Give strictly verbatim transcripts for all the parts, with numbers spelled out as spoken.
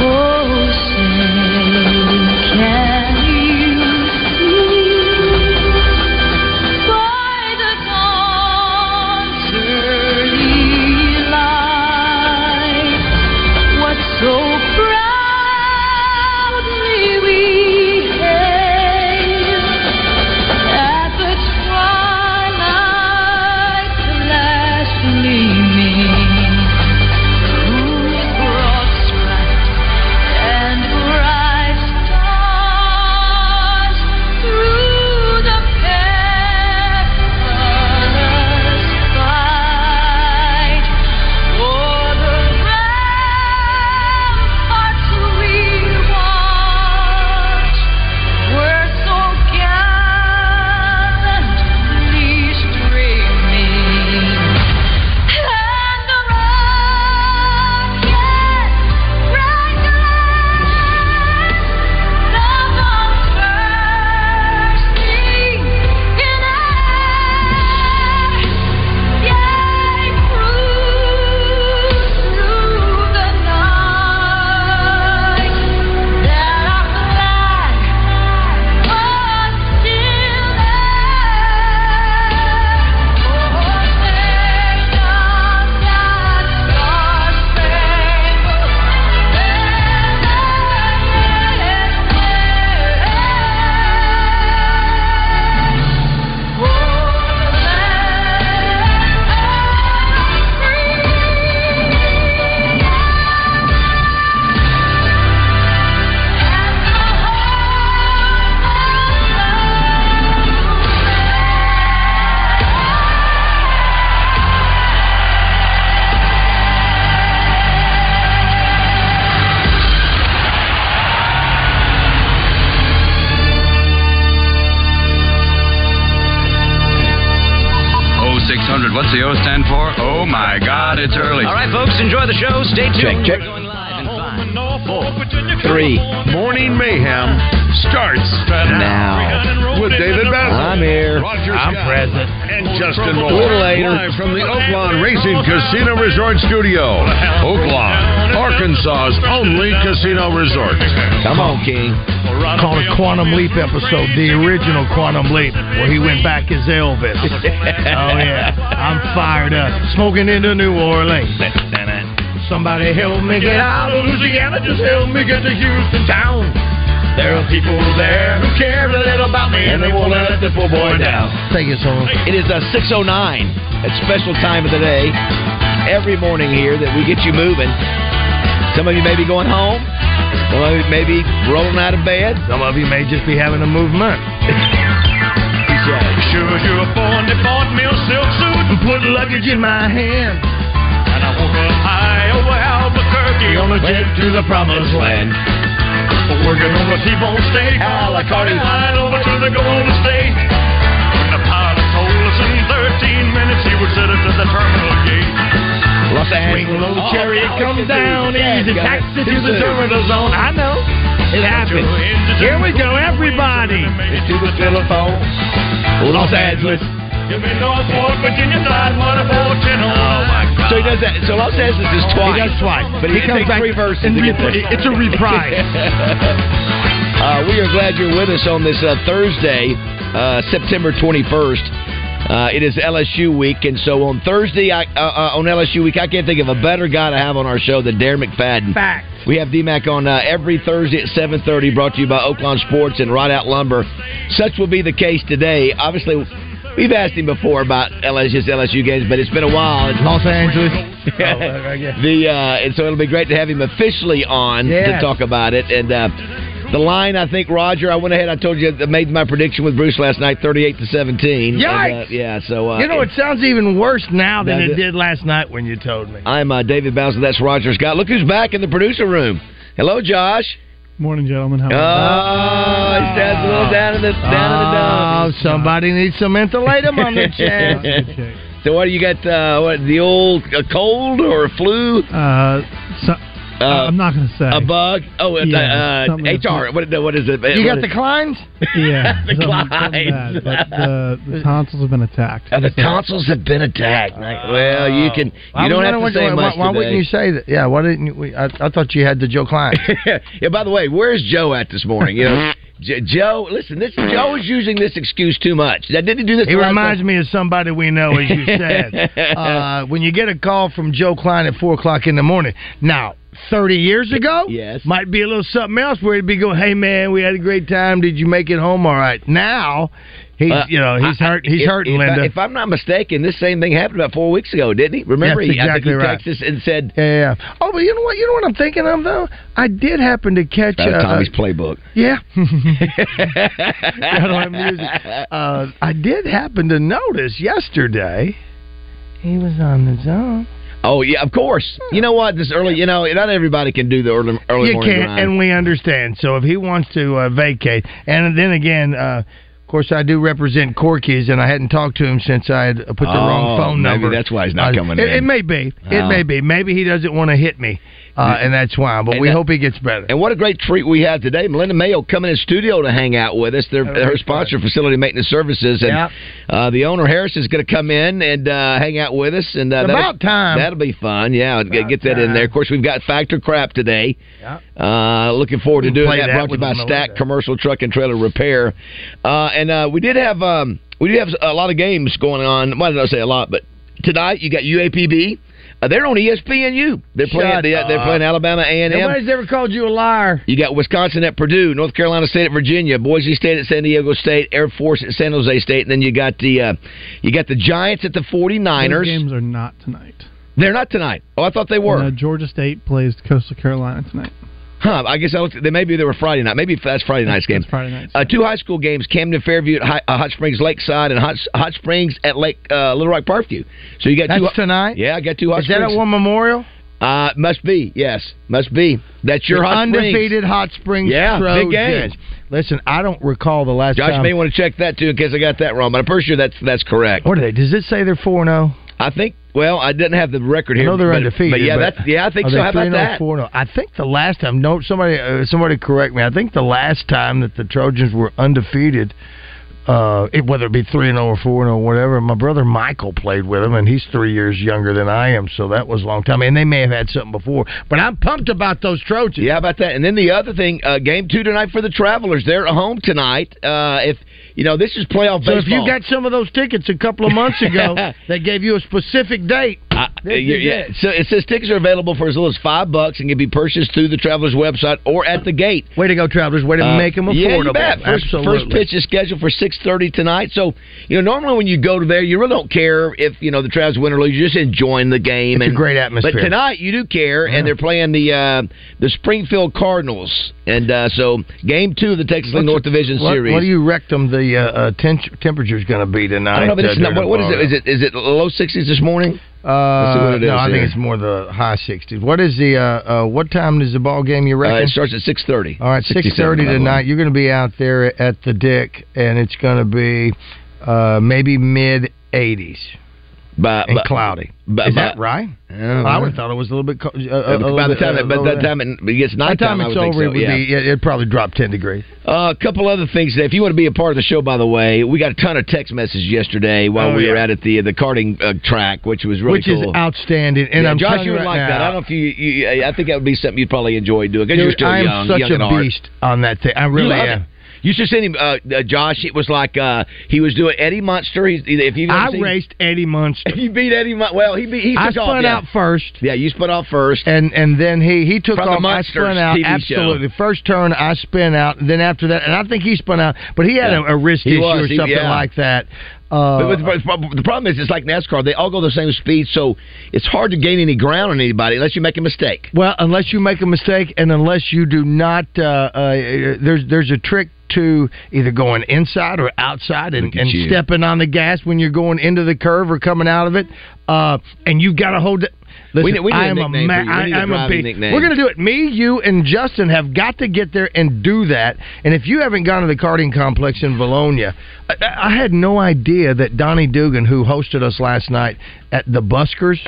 Oh, say, can you see by the dawn's early light what so Studio, Oakland, Arkansas's only casino resort. Come on, King. Called a Quantum Leap episode, the original Quantum Leap, where he went back as Elvis. Oh, yeah. I'm fired up. Smoking into New Orleans. Somebody help me get out of Louisiana. Just help me get to Houston town. There are people there who care a little about me, and they won't let the poor boy down. Take us home. It is a six oh nine at special time of the day. Every morning here that we get you moving. Some of you may be going home. Some of you may be rolling out of bed. Some of you may just be having a movement. Sure, you're a forty-four meal silk suit and put luggage in my hand. And I woke up high over Albuquerque on a jet to the promised land. Working on a T-bone steak, a la carte, flying over to the Golden State. And the pilot told us in thirteen minutes he would set us at the terminal gate. Los Angeles, oh, chariot, come down easy, taxi to the terminal zone. I know, it happens. Here we go, everybody. It's to the telephone. Los Angeles. Give me Northport, Virginia, side one oh four ten. Oh, my God. So he does that. So Los Angeles is twice. He does twice. But he, he comes back three verses to get there. It's a reprise. uh, we are glad you're with us on this uh, Thursday, uh, September twenty-first. Uh, it is L S U week, and so on Thursday, I, uh, uh, on L S U week, I can't think of a better guy to have on our show than Darren McFadden. Fact. We have D-Mac on uh, every Thursday at seven thirty, brought to you by Oakland Sports and RideOut Lumber. Such will be the case today. Obviously, we've asked him before about L S U's L S U games, but it's been a while. It's Los Angeles. the uh, and so it'll be great to have him officially on yes. to talk about it. And uh, The line, I think, Roger, I went ahead, I told you, I made my prediction with Bruce last night, thirty-eight to seventeen. Yikes! And, uh, yeah, so... Uh, you know, it, it sounds even worse now than it, it did last night when you told me. I'm uh, David Bowser, that's Roger Scott. Look who's back in the producer room. Hello, Josh. Morning, gentlemen. How are you? Oh, he stands a little down in the down. Oh, in the somebody needs some mentholatum on the chest. So, what do you got? Uh, what the old a cold or a flu? Uh, so, uh, I'm not going to say a bug. Oh, yeah, uh, H R. What, what is it? You what got the Kleins? Yeah, the Kleins. Bad, but uh, the tonsils have been attacked. Uh, the tonsils have been attacked. Uh, well, you can. You I don't have to what, say why, much. Why today. wouldn't you say that? Yeah. Why didn't you, I, I thought you had the Joe Klein. Yeah. By the way, where's Joe at this morning? You know. Joe, listen, this Joe is using this excuse too much. I didn't do this. He reminds me of somebody we know, as you said. uh, when you get a call from Joe Klein at four o'clock in the morning, now, thirty years ago, yes, might be a little something else where he'd be going, hey, man, we had a great time. Did you make it home all right? Now... He's, uh, you know, he's I, hurt. He's if, hurting, if Linda. I, if I'm not mistaken, this same thing happened about four weeks ago, didn't he? Remember, yes, exactly he, I think he right. texted us and said, "Yeah." Oh, but you know what? You know what I'm thinking of though. I did happen to catch uh, Tommy's playbook. Yeah. uh, I did happen to notice yesterday he was on the zone. Oh, yeah, of course. You know what? This early, you know, not everybody can do the early, early you morning You can't, and we understand. So if he wants to uh, vacate, and then again. Uh, Of course, I do represent Corky's, and I hadn't talked to him since I had put the oh, wrong phone number. Maybe that's why he's not coming uh, in. It, it may be. Oh. It may be. Maybe he doesn't want to hit me, uh, and that's why. But and we that, hope he gets better. And what a great treat we have today. Melinda Mayo coming in the studio to hang out with us. They're, oh, her sponsor, good. Facility Maintenance Services. And yep. uh, the owner, Harris, is going to come in and uh, hang out with us. And uh, it's about time. That'll be fun. Yeah, get that time. in there. Of course, we've got Factor Crap today. Yep. Uh, looking forward to doing that. that. Brought to you by Stack Commercial Truck and Trailer Repair. Uh, And uh, we did have um, we did have a lot of games going on. Why did I say a lot? But tonight you got U A P B. Uh, they're on E S P N U. They're playing. They, they're playing Alabama A and M. Nobody's ever called you a liar. You got Wisconsin at Purdue, North Carolina State at Virginia, Boise State at San Diego State, Air Force at San Jose State, and then you got the uh, you got the Giants at the forty-niners. Those games are not tonight. They're not tonight. Oh, I thought they were. And, uh, Georgia State plays Coastal Carolina tonight. Huh, I guess I looked, they maybe they were Friday night. Maybe that's Friday night's game. That's Friday night's uh, two high school games, Camden Fairview at High, uh, Hot Springs Lakeside and Hot, Hot Springs at Lake uh, Little Rock Parkview. So you got that's two, tonight? Yeah, I got two Hot Is Springs. Is that at War Memorial? Uh, must be, yes. Must be. That's your the Hot Springs. Undefeated Hot Springs yeah, Trojans. Big game. Listen, I don't recall the last Josh time. Josh may want to check that, too, in case I got that wrong, but I'm pretty sure that's, that's correct. What are they? Does it say they're four and oh? I think, well, I didn't have the record here. I know they're but, undefeated. But yeah, but that's, yeah I think so. How about that? four oh? I think the last time, no, somebody uh, somebody correct me, I think the last time that the Trojans were undefeated, uh, it, whether it be three and oh or four and oh or whatever, my brother Michael played with him, and he's three years younger than I am, so that was a long time. And they may have had something before. But I'm pumped about those Trojans. Yeah, about that. And then the other thing, uh, game two tonight for the Travelers. They're at home tonight. Uh, if... You know, this is playoff baseball. So if you got some of those tickets a couple of months ago that gave you a specific date, I, you yeah. Did. So it says tickets are available for as little as five bucks and can be purchased through the Travelers website or at the gate. Way to go, Travelers! Way to uh, make them affordable. Yeah, you bet. First, Absolutely. First pitch is scheduled for six thirty tonight. So you know, normally when you go to there, you really don't care if you know the Travelers win or lose. You're just enjoying the game. It's and, a great atmosphere. But tonight you do care, yeah. and they're playing the uh, the Springfield Cardinals, and uh, so game two of the Texas League North Division what, Series. What do you rect them the? Uh, uh, ten- temperature's going to be tonight. I don't know, but it's uh, not, what, what is it? Is it is it low sixties this morning? Uh, it no, I think here. It's more the high sixties. What is the uh, uh, what time is the ball game? You reckon uh, it starts at six thirty. All right, six thirty tonight. You're going to be out there at the Dick, and it's going to be uh, maybe mid eighties. By, and by, cloudy. By, is by, that right? Yeah, I would have thought it was a little bit. Co- uh, a, by a, the time, uh, by the time it gets nighttime, by the time it's I would over, so, it would yeah. be. It'd probably drop ten degrees. Uh, a couple other things. If you want to be a part of the show, by the way, we got a ton of text messages yesterday while oh, we yeah. were out at the the karting uh, track, which was really which cool. Which is outstanding. And yeah, I'm Josh, you would right like now, that. I don't know if you, you. I think that would be something you'd probably enjoy doing because you're still I am young, such young a and beast hard. On that thing. I really am. It. You should send him, uh, uh, Josh. It was like uh, he was doing Eddie Munster. He's, if you've I seen raced him, Eddie Munster. He beat Eddie Munster. Well, he beat. He took I spun off, yeah. out first. Yeah, you spun out first, and and then he he took From off. The I spun out T V absolutely. Show. First turn, I spun out. Then after that, and I think he spun out, but he had yeah. a, a wrist he issue was, or he, something yeah. like that. Uh, but, but, but the problem is, it's like NASCAR. They all go the same speed, so it's hard to gain any ground on anybody unless you make a mistake. Well, unless you make a mistake, and unless you do not, uh, uh, there's there's a trick to either going inside or outside and, and stepping on the gas when you're going into the curve or coming out of it. Uh, and you've got to hold it. Listen, we need, we need I am a, ma- I, we I'm a big nickname. We're going to do it. Me, you, and Justin have got to get there and do that. And if you haven't gone to the karting complex in Bologna, I, I had no idea that Donnie Dugan, who hosted us last night at the Busker's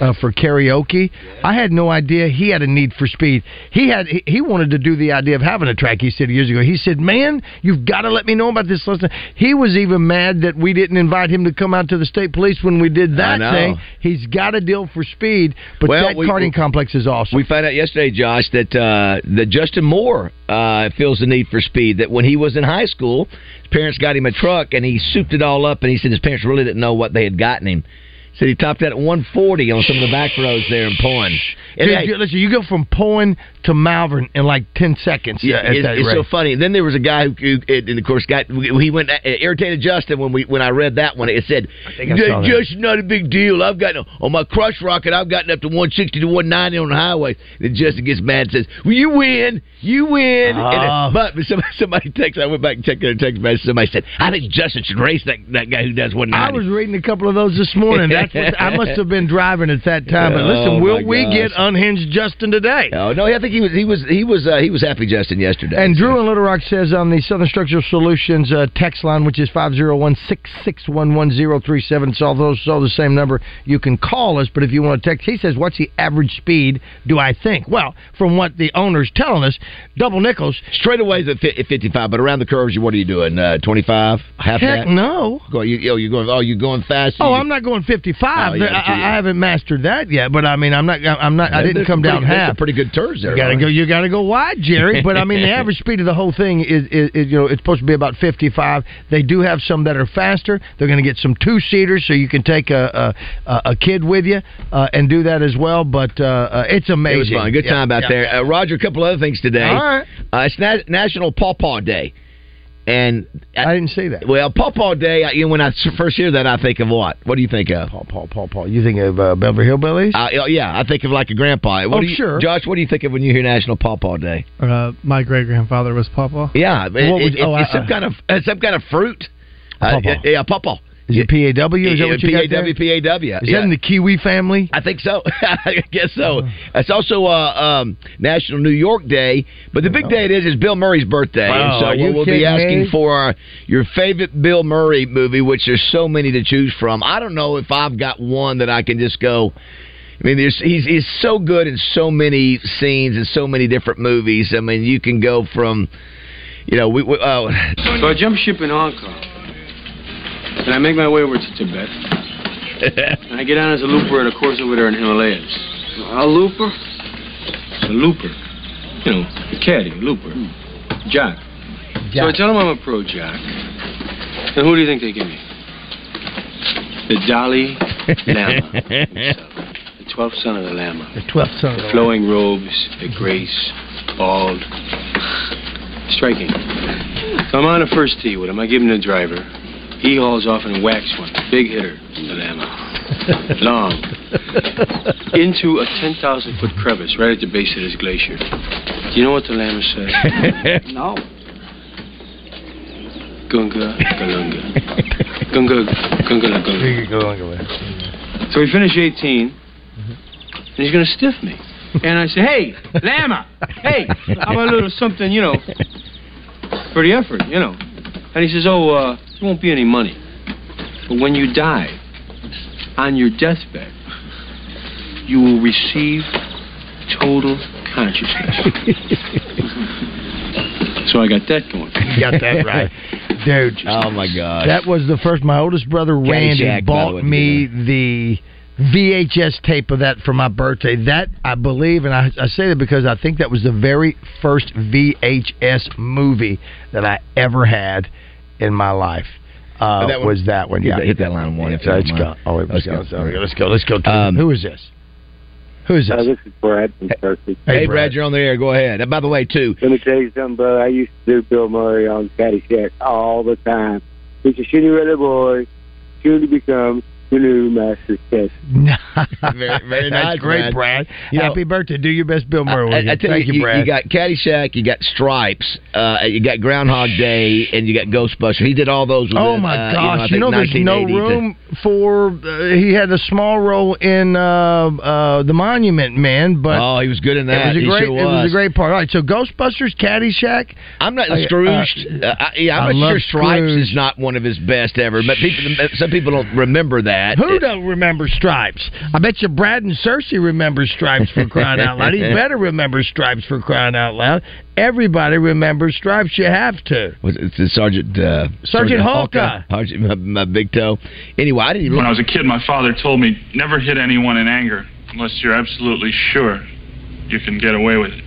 uh, for karaoke, yeah. I had no idea he had a need for speed. He had he, he wanted to do the idea of having a track. He said years ago, he said, "Man, you've got to let me know about this." Listen, he was even mad that we didn't invite him to come out to the state police when we did that thing. He's got a deal for speed. But well, that we, karting we, complex is awesome. We found out yesterday, Josh, that uh, that Justin Moore uh, feels the need for speed. That when he was in high school, his parents got him a truck, and he souped it all up, and he said his parents really didn't know what they had gotten him. So he topped that at one forty on some of the back roads there in Poinc. Dude, hey, listen, you go from Poinc to Malvern in like ten seconds. Yeah, at it's, that it's so funny. And then there was a guy who, who and of course, got he went irritated Justin when we when I read that one. It said, "Just not a big deal. I've gotten on my crush rocket. I've gotten up to one sixty to one ninety on the highway." Then Justin gets mad and says, "Well, you win, you win." Oh. And, but somebody, somebody texted. I went back and checked their text message. Somebody said, "I think Justin should race that, that guy who does one ninety." I was reading a couple of those this morning. That's I must have been driving at that time. But listen, oh will we get unhinged Justin today? Oh no, I think he was he was he was uh, he was happy Justin yesterday. And so. Drew in Little Rock says on the Southern Structural Solutions uh, text line, which is five oh one, six six one, one oh three seven. It's all those all the same number. You can call us, but if you want to text, he says, "What's the average speed? Do I think?" Well, from what the owner's telling us, double nickels straightaways at fifty-five, but around the curves, what are you doing? Uh, twenty-five, half Heck that? No. Go, you, you know, you're going. Oh, you're going fast. Oh, I'm not going fifty. Five. Oh, yeah, I, yeah. I haven't mastered that yet, but I mean, I'm not. I'm not. I didn't come down pretty, half. Pretty good turns there. You gotta right? go. You gotta go wide, Jerry. But I mean, the average speed of the whole thing is, is, is, you know, it's supposed to be about fifty-five. They do have some that are faster. They're going to get some two-seaters, so you can take a a, a kid with you uh, and do that as well. But uh, it's amazing. It was fun. Good time yeah, out yeah. there, uh, Roger. A couple other things today. All right. Uh, it's na- National Pawpaw Day, and I, I didn't say that. Well, Pawpaw Day. You know, when I first hear that, I think of what? What do you think of? Paw, paw, paw, paw. You think of uh, Beverly Hillbillies? Uh, yeah, I think of like a grandpa. What oh, do you, sure. Josh, what do you think of when you hear National Pawpaw Day? Uh, my great grandfather was Pawpaw. Yeah, it, what was, it, oh, it's I, some I, kind of it's some kind of fruit. Uh, pawpaw. Yeah, pawpaw. Is it P A W? Is that what you got there? P A W, P A W. Is yeah. that in the Kiwi family? I think so. I guess so. Oh. It's also uh, um, National New York Day, but the big oh. day it is is Bill Murray's birthday. Wow. And so we will be asking me? for our, your favorite Bill Murray movie, which there's so many to choose from. I don't know if I've got one that I can just go. I mean, there's, he's he's so good in so many scenes and so many different movies. I mean, you can go from, you know, we. we uh, so I jumped ship in Hong Kong. And I make my way over to Tibet. And I get on as a looper at a course over there in Himalayas. A looper? A looper. You know, a caddy, a looper. Mm. Jock. Jock. So I tell them I'm a pro jock. And who do you think they give me? The Dalai Lama. The twelfth son of the Lama. The twelfth son of the Lama. The flowing robes, the grace, bald. Striking. So I'm on a first tee with him. I give him the driver. He hauls off and whacks one. Big hitter, the Lama. Long. Into a ten thousand foot crevice right at the base of this glacier. Do you know what the Lama said? No. Gunga, galunga. Gunga, gunga, galunga. So we finish eighteen, and he's going to stiff me. And I say, "Hey, Lama, hey, how about a little something, you know, for the effort, you know." And he says, "Oh, uh, there won't be any money. But when you die, on your deathbed, you will receive total consciousness." So I got that going. You got that right. Dude. Oh, my gosh. That was the first. My oldest brother, Randy, Caddyshack, bought me the V H S tape of that for my birthday. That, I believe, and I, I say that because I think that was the very first V H S movie that I ever had in my life. Uh, that was that one. Yeah, hit that, hit that line one. Yeah, it's gone. Oh, it was gone. Let's go. Let's go. Um, Who is this? Who is this? Uh, this is Brad from Turkey. Hey, hey Brad. Brad, you're on the air. Go ahead. And by the way, too, let me tell you something, bro. I used to do Bill Murray on Caddyshack all the time. He's a shitty little boy. soon to become the new Master Chef. very, very nice. Great, Brad. You Happy know, birthday. Do your best, Bill Murray. I, I, I tell Thank you, you, Brad. You got Caddyshack, you got Stripes, uh, you got Groundhog Day, and you got Ghostbusters. He did all those. Oh, within, my gosh. Uh, you know, you know there's no room to, for... Uh, he had a small role in uh, uh, The Monument Man, but... Oh, he was good in that. It was a, he great, sure was. It was a great part. All right, so Ghostbusters, Caddyshack. I'm not uh, Scrooged. Uh, uh, yeah, I'm I not sure Stripes Scrooge. is not one of his best ever, but people, some people don't remember that. Who it, don't remember Stripes? I bet you Brad and Cersei remember Stripes, for crying out loud. He better remember Stripes, for crying out loud. Everybody remembers Stripes. You have to. Was it, it's Sergeant uh, Sergeant, Sergeant Hulka. Hulka. My, my big toe. Anyway, I didn't even... When I was a kid, my father told me, never hit anyone in anger unless you're absolutely sure you can get away with it.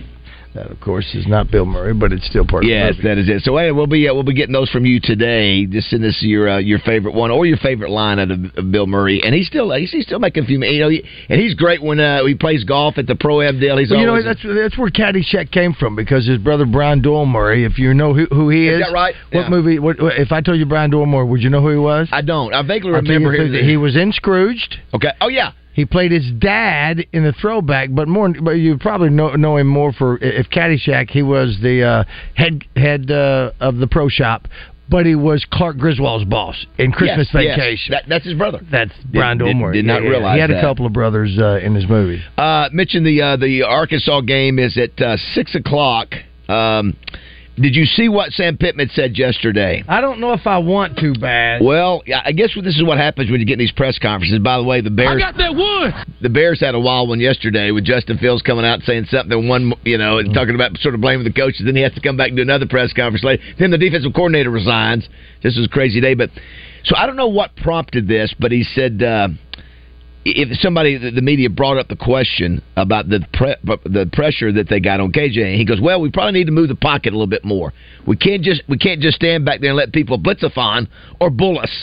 That, of course, is not Bill Murray, but it's still part yes, of the movie. Yes, that is it. So hey, we'll be uh, we'll be getting those from you today. Just send us your uh, your favorite one or your favorite line out of, of Bill Murray. And he's still he's, he's still making a few. You know, he, and he's great when uh, he plays golf at the Pro Am deal. He's well, you know that's that's where Caddyshack came from, because his brother Brian Doyle Murray. If you know who, who he is, is that right? What yeah. movie? What, if I told you Brian Doyle Murray, would you know who he was? I don't. I vaguely remember him. He was in Scrooged. Okay. Oh yeah. He played his dad in the throwback, but more, but you probably know, know him more for, if Caddyshack, he was the uh, head head uh, of the pro shop, but he was Clark Griswold's boss in Christmas yes, Vacation. Yes. That, that's his brother. That's Brian Doyle Murray. Did, did not yeah, realize that. He had that. a couple of brothers uh, in his movie. Uh, Mentioned the uh, the Arkansas game is at uh, six o'clock. Um, Did you see what Sam Pittman said yesterday? I don't know if I want to, Bad. Well, I guess this is what happens when you get in these press conferences. By the way, the Bears... I got that one! The Bears had a wild one yesterday with Justin Fields coming out saying something, one, you know, and mm-hmm. talking about sort of blaming the coaches. Then he has to come back and do another press conference later. Then the defensive coordinator resigns. This was a crazy day. But so I don't know what prompted this, but he said... Uh, If somebody, the media brought up the question about the pre- the pressure that they got on K J, and he goes, "Well, we probably need to move the pocket a little bit more. We can't just we can't just stand back there and let people blitzathon or bull us."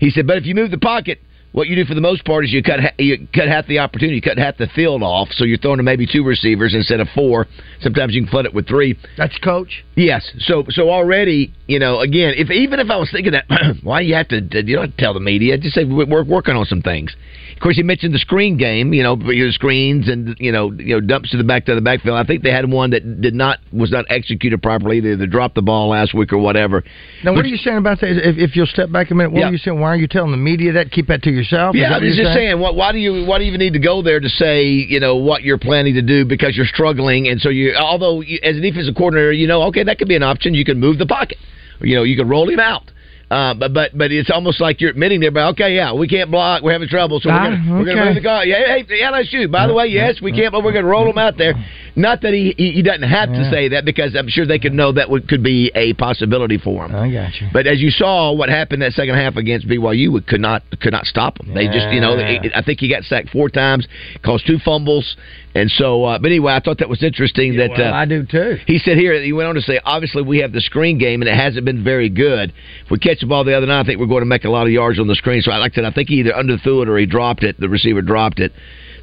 He said, "But if you move the pocket, what you do for the most part is you cut ha- you cut half the opportunity, you cut half the field off, so you're throwing to maybe two receivers instead of four. Sometimes you can flood it with three." That's coach. Yes. So so already, you know, again, if even if I was thinking that, why do you have to you don't have to tell the media? Just say we're working on some things. Of course, he mentioned the screen game, you know, your screens and, you know, you know, dumps to the back to the backfield. I think they had one that did not was not executed properly. They, they dropped the ball last week or whatever. Now, but, what are you saying about that? If, if you'll step back a minute, what yeah. are you saying? Why are you telling the media that? Keep that to yourself? Yeah, I was just saying, saying what, why do you why do you even need to go there to say, you know, what you're planning to do because you're struggling? And so you, although you, as a defensive coordinator, you know, okay, that could be an option. You can move the pocket. You know, you can roll him out. Uh, but but but it's almost like you're admitting there. But okay, yeah, we can't block. We're having trouble, so we're ah, gonna we're okay. gonna move the guy. Yeah, hey, L S U. By the way, yes, we can't, but we're gonna roll them out there. Not that he he, he doesn't have yeah. to say that, because I'm sure they could know that would, could be a possibility for him. I got you. But as you saw, what happened that second half against B Y U, we could not could not stop him. They yeah. just you know it, I think he got sacked four times, caused two fumbles, and so. Uh, but anyway, I thought that was interesting. Yeah, that well, uh, I do too. He said here he went on to say, obviously we have the screen game and it hasn't been very good. If we catch the ball the other night, I think we're going to make a lot of yards on the screen. So I like that. I think he either underthrew it or he dropped it. The receiver dropped it.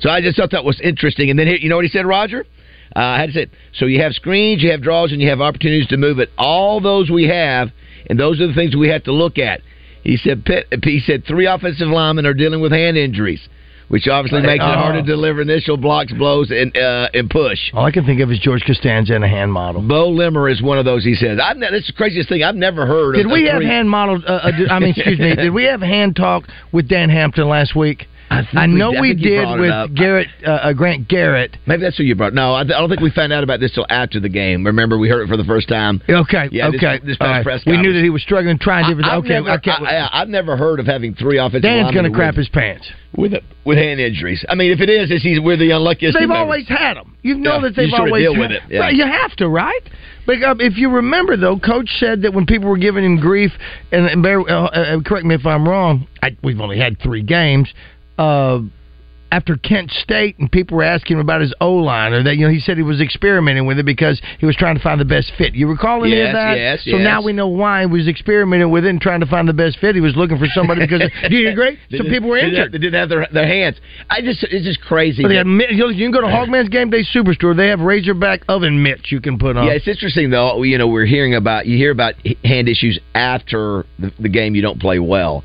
So I just thought that was interesting. And then here, you know what he said, Roger? Uh, I had to say, so you have screens, you have draws, and you have opportunities to move it. All those we have, and those are the things we have to look at. He said, Pitt, he said three offensive linemen are dealing with hand injuries, which obviously makes oh. it hard to deliver initial blocks, blows, and uh, and push. All I can think of is George Costanza and a hand model. Bo Limmer is one of those, he says. I've ne- That's the craziest thing. I've never heard did of Did we have three. hand models? Uh, I mean, excuse me. Did we have hand talk with Dan Hampton last week? I, I know we, I we did with Garrett, uh, Grant Garrett. Maybe that's who you brought. No, I, th- I don't think we found out about this till after the game. Remember, we heard it for the first time. Okay, yeah, okay. This, this right. press we knew that he was struggling, trying different. I, I've okay, never, I can't. I, I, I've never heard of having three offensive. Dan's going to crap his pants with it, with hand injuries. I mean, if it is, is he's we're the unluckiest. They've always ever. had them. You know yeah, that they've you always deal had, with it. Yeah. Right, you have to, right? Because if you remember, though, Coach said that when people were giving him grief, and, and bear, uh, uh, correct me if I'm wrong. I, we've only had three games. Uh, after Kent State, and people were asking him about his O-line, or that, you know, he said he was experimenting with it because he was trying to find the best fit. You recall any yes, of that? Yes, so yes. So now we know why he was experimenting with it and trying to find the best fit. He was looking for somebody because, do you agree? Some people were injured. They didn't have their, their hands. I just It's just crazy. But they had, you can go to Hogman's Game Day Superstore. They have Razorback oven mitts you can put on. Yeah, it's interesting, though. You know, we're hearing about, you hear about hand issues after the, the game you don't play well.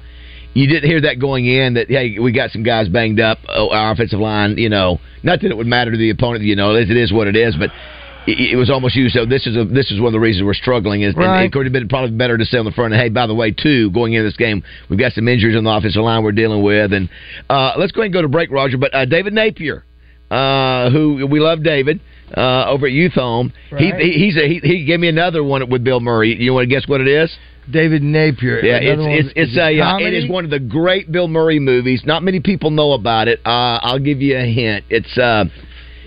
you didn't hear that going in that, hey, we got some guys banged up, oh, our offensive line, you know, not that it would matter to the opponent, you know, it is what it is, but it was almost used. So this is a, this is one of the reasons we're struggling. Is right. It could have been probably better to say on the front, hey, by the way, too, going into this game, we've got some injuries on the offensive line we're dealing with. And uh, let's go ahead and go to break, Roger. But uh, David Napier, uh, who we love, David uh, over at Youth Home, right. he, he, he's a, he he gave me another one with Bill Murray. You want to guess what it is? David Napier. Yeah, it's one, it's it's a uh, it is one of the great Bill Murray movies. Not many people know about it. Uh, I'll give you a hint. It's. Uh,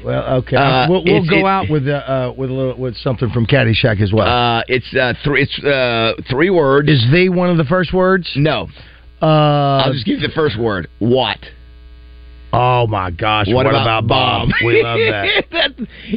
Well, okay. Uh, we'll we'll go it, out with uh, uh, with a little with something from Caddyshack as well. Uh, it's uh, three. It's uh, three words. Is they one of the first words? No. Uh, I'll just give you the first word. What? Oh my gosh! What, what about, about Bob? Bob? We love that.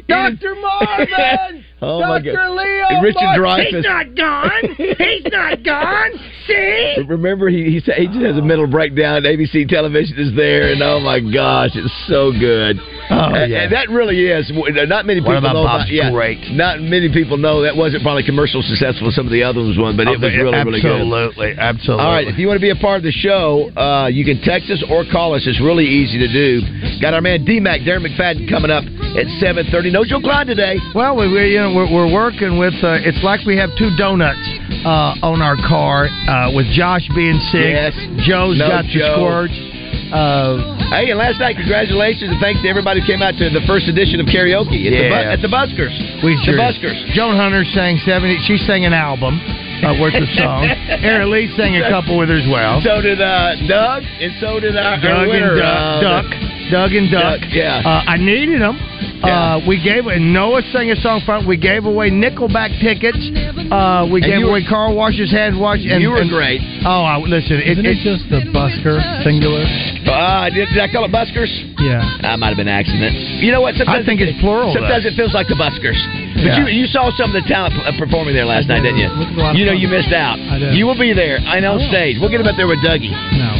Doctor Marvin. Oh Doctor Leo. Richard Dreyfuss. He's not gone. He's not gone. See? But remember, he he, he just has a mental breakdown. A B C Television is there, and oh my gosh, it's so good. Oh yeah, and that really is. Not many people what about know Bob's about. Great. Yeah, not many people know that wasn't probably commercial successful as some of the other ones one, but it was really absolutely, really good. Absolutely, absolutely. All right, if you want to be a part of the show, uh, you can text us or call us. It's really easy to. To do. Got our man D-Mac, Darren McFadden, coming up at seven thirty. No Joe Klein today. Well, we, we, you know, we're, we're working with, uh, it's like we have two donuts uh, on our car uh, with Josh being sick. Yes. Joe's no got Joe. the squirts. Uh, hey, and last night, congratulations and thanks to everybody who came out to the first edition of karaoke at, yeah. the, bu- at the Busker's. We sure the Busker's. Joan Hunter sang seventy. She sang an album uh, worth of songs. Aaron Lee sang a couple with her as well. So did uh, Doug, and so did our Doug winner, and Duck. Uh, Duck. Doug and Duck. Duck yeah. Uh, I needed them. Yeah. Uh, we gave and Noah sang a song for we gave away Nickelback tickets. Uh, we and gave away were, car washes, hand wash, and you were and, great. Oh, I, listen, it, isn't it, it just the Busker singular? Uh, did, did I call it Buskers? Yeah, that might have been an accident. You know what? Sometimes I think it, it's plural. Sometimes though. It feels like the Buskers. But yeah. you, you saw some of the talent performing there last night, didn't you? You know, you missed out. I did. You will be there and on stage. We'll get him up there with Dougie. No,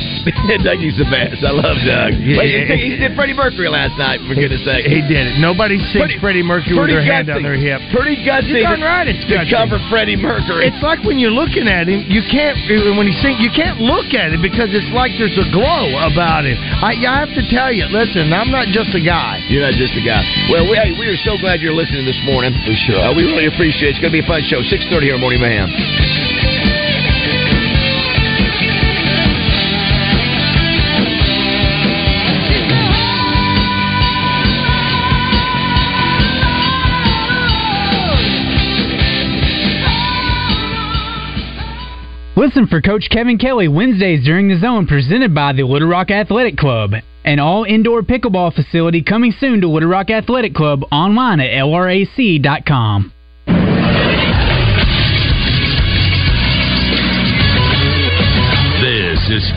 Dougie's the best. I love Doug. Yeah. Wait, he, he did Freddie Mercury last night. For goodness' sake, he did it. Nobody sings pretty, Freddie Mercury with their gutsy. hand on their hip. Pretty gutsy. You're darn right. It's gutsy. To cover Freddie Mercury. It's like when you're looking at him, you can't when he sings, you can't look at it because it's like there's a glow about. It. I, I have to tell you, listen, I'm not just a guy. You're not just a guy. Well, we, hey, we are so glad you're listening this morning. We sure. Uh, we really appreciate it. It's going to be a fun show. six thirty here on Morning Mayhem. Listen for Coach Kevin Kelly Wednesdays during the Zone, presented by the Little Rock Athletic Club. An all-indoor pickleball facility coming soon to Little Rock Athletic Club, online at L R A C dot com.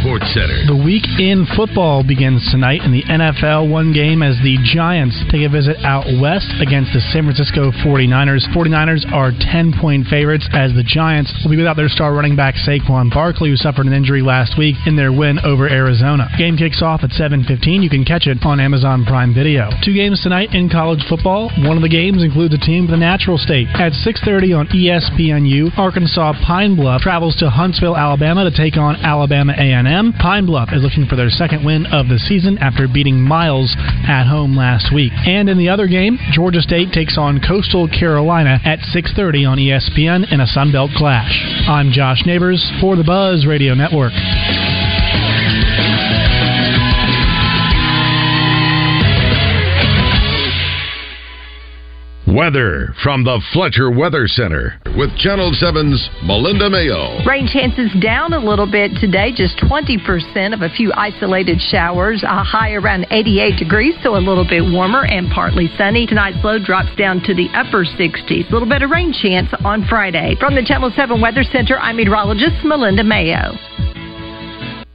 Sports Center. The week in football begins tonight in the N F L. One game as the Giants take a visit out west against the San Francisco forty-niners. forty-niners are ten-point favorites as the Giants will be without their star running back Saquon Barkley, who suffered an injury last week in their win over Arizona. Game kicks off at seven fifteen. You can catch it on Amazon Prime Video. Two games tonight in college football. One of the games includes a team from the Natural State. At six thirty on E S P N U, Arkansas Pine Bluff travels to Huntsville, Alabama to take on Alabama A and M. A and M. Pine Bluff is looking for their second win of the season after beating Miles at home last week. And in the other game, Georgia State takes on Coastal Carolina at six thirty on E S P N in a Sunbelt clash. I'm Josh Neighbors for the Buzz Radio Network. Weather from the Fletcher Weather Center with Channel seven's Melinda Mayo. Rain chances down a little bit today, just twenty percent of a few isolated showers, a high around eighty-eight degrees, so a little bit warmer and partly sunny. Tonight's low drops down to the upper sixties. A little bit of rain chance on Friday. From the Channel seven Weather Center, I'm meteorologist Melinda Mayo.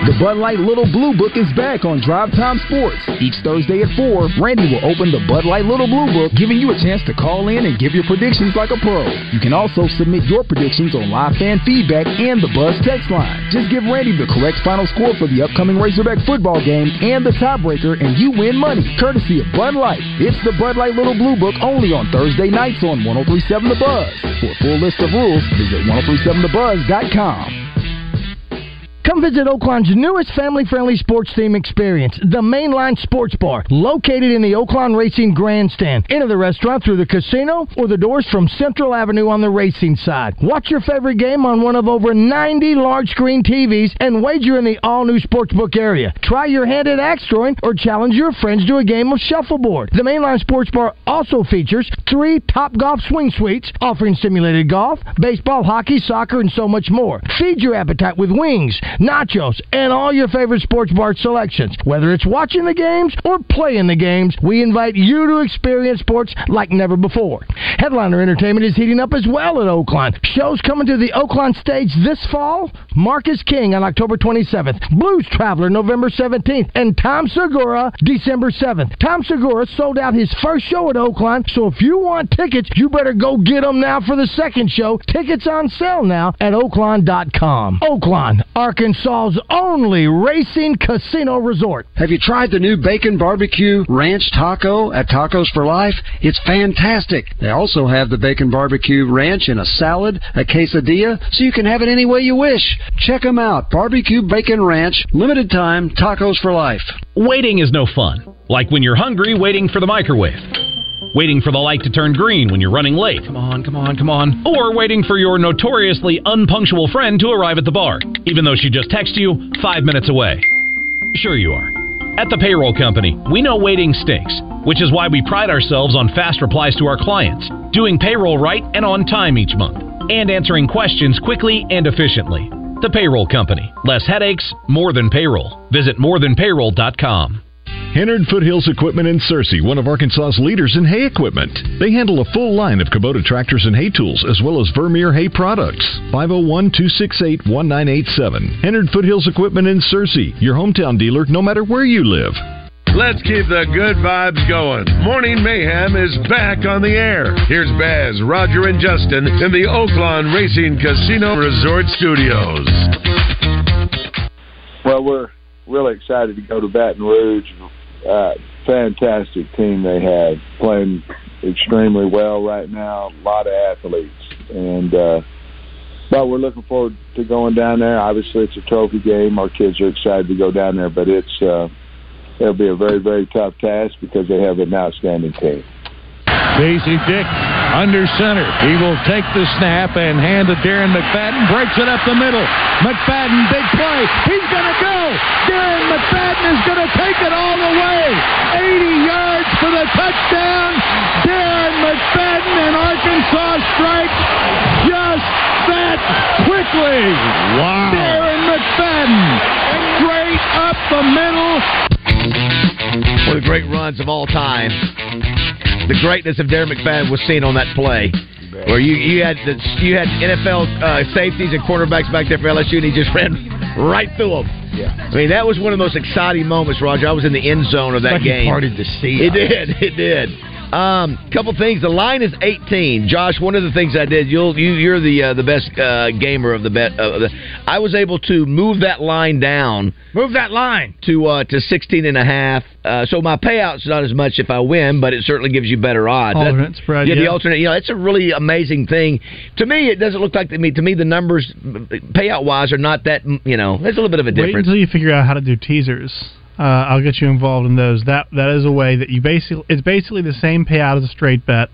The Bud Light Little Blue Book is back on Drive Time Sports. Each Thursday at four, Randy will open the Bud Light Little Blue Book, giving you a chance to call in and give your predictions like a pro. You can also submit your predictions on live fan feedback and the Buzz text line. Just give Randy the correct final score for the upcoming Razorback football game and the tiebreaker, and you win money, courtesy of Bud Light. It's the Bud Light Little Blue Book, only on Thursday nights on one oh three seven The Buzz. For a full list of rules, visit one oh three seven the buzz dot com. Come visit Oakland's newest family-friendly sports theme experience, the Mainline Sports Bar, located in the Oakland Racing Grandstand. Enter the restaurant through the casino or the doors from Central Avenue on the racing side. Watch your favorite game on one of over ninety large-screen T Vs and wager in the all-new sportsbook area. Try your hand at axe throwing or challenge your friends to a game of shuffleboard. The Mainline Sports Bar also features three Topgolf swing suites, offering simulated golf, baseball, hockey, soccer, and so much more. Feed your appetite with wings, nachos, and all your favorite sports bar selections. Whether it's watching the games or playing the games, we invite you to experience sports like never before. Headliner Entertainment is heating up as well at Oakland. Shows coming to the Oakland stage this fall: Marcus King on October twenty-seventh, Blues Traveler November seventeenth, and Tom Segura December seventh. Tom Segura sold out his first show at Oakland, so if you want tickets, you better go get them now for the second show. Tickets on sale now at Oakland dot com. Oakland, Arkansas. Arkansas's only racing casino resort. Have you tried the new Bacon Barbecue Ranch Taco at Tacos for Life? It's fantastic. They also have the Bacon Barbecue Ranch in a salad, a quesadilla, so you can have it any way you wish. Check them out. Barbecue Bacon Ranch, limited time, Tacos for Life. Waiting is no fun. Like when you're hungry, waiting for the microwave. Waiting for the light to turn green when you're running late. Come on, come on, come on. Or waiting for your notoriously unpunctual friend to arrive at the bar, even though she just texted you five minutes away. Sure you are. At The Payroll Company, we know waiting stinks, which is why we pride ourselves on fast replies to our clients, doing payroll right and on time each month, and answering questions quickly and efficiently. The Payroll Company. Less headaches, more than payroll. Visit more than payroll dot com. Hennard Foothills Equipment in Searcy, one of Arkansas's leaders in hay equipment. They handle a full line of Kubota tractors and hay tools, as well as Vermeer hay products. five oh one, two six eight, one nine eight seven. Hennard Foothills Equipment in Searcy, your hometown dealer no matter where you live. Let's keep the good vibes going. Morning Mayhem is back on the air. Here's Baz, Roger, and Justin in the Oaklawn Racing Casino Resort Studios. Well, we're really excited to go to Baton Rouge. Uh, fantastic team they have, playing extremely well right now. A lot of athletes, and uh, but we're looking forward to going down there. Obviously, it's a trophy game. Our kids are excited to go down there, but it's uh, it'll be a very, very tough task because they have an outstanding team. Daisy Dick under center. He will take the snap and hand to Darren McFadden. Breaks it up the middle. McFadden, big play. He's going to go. Darren McFadden is going to take it all the way. eighty yards for the touchdown. Darren McFadden, and Arkansas strikes just that quickly. Wow. Darren McFadden, straight up the middle. One of the great runs of all time. The greatness of Darren McFadden was seen on that play, where you, you had the, you had N F L uh, safeties and cornerbacks back there for L S U, and he just ran right through them. Yeah. I mean, that was one of the most exciting moments, Roger. I was in the end zone of that it's like game. He parted the sea. It did. It did. Um, couple things. The line is eighteen. Josh, one of the things I did. You'll you you're the uh, the best uh, gamer of the bet. Uh, the, I was able to move that line down. Move that line to uh, to sixteen and a half. Uh, so my payout's not as much if I win, but it certainly gives you better odds. Alternate spread, yeah, yeah. The alternate, you know, it's a really amazing thing. To me, it doesn't look like to me. To me, the numbers payout wise are not that. You know, there's a little bit of a difference. Wait until you figure out how to do teasers. Uh, I'll get you involved in those. That that is a way that you basically it's basically the same payout as a straight bet.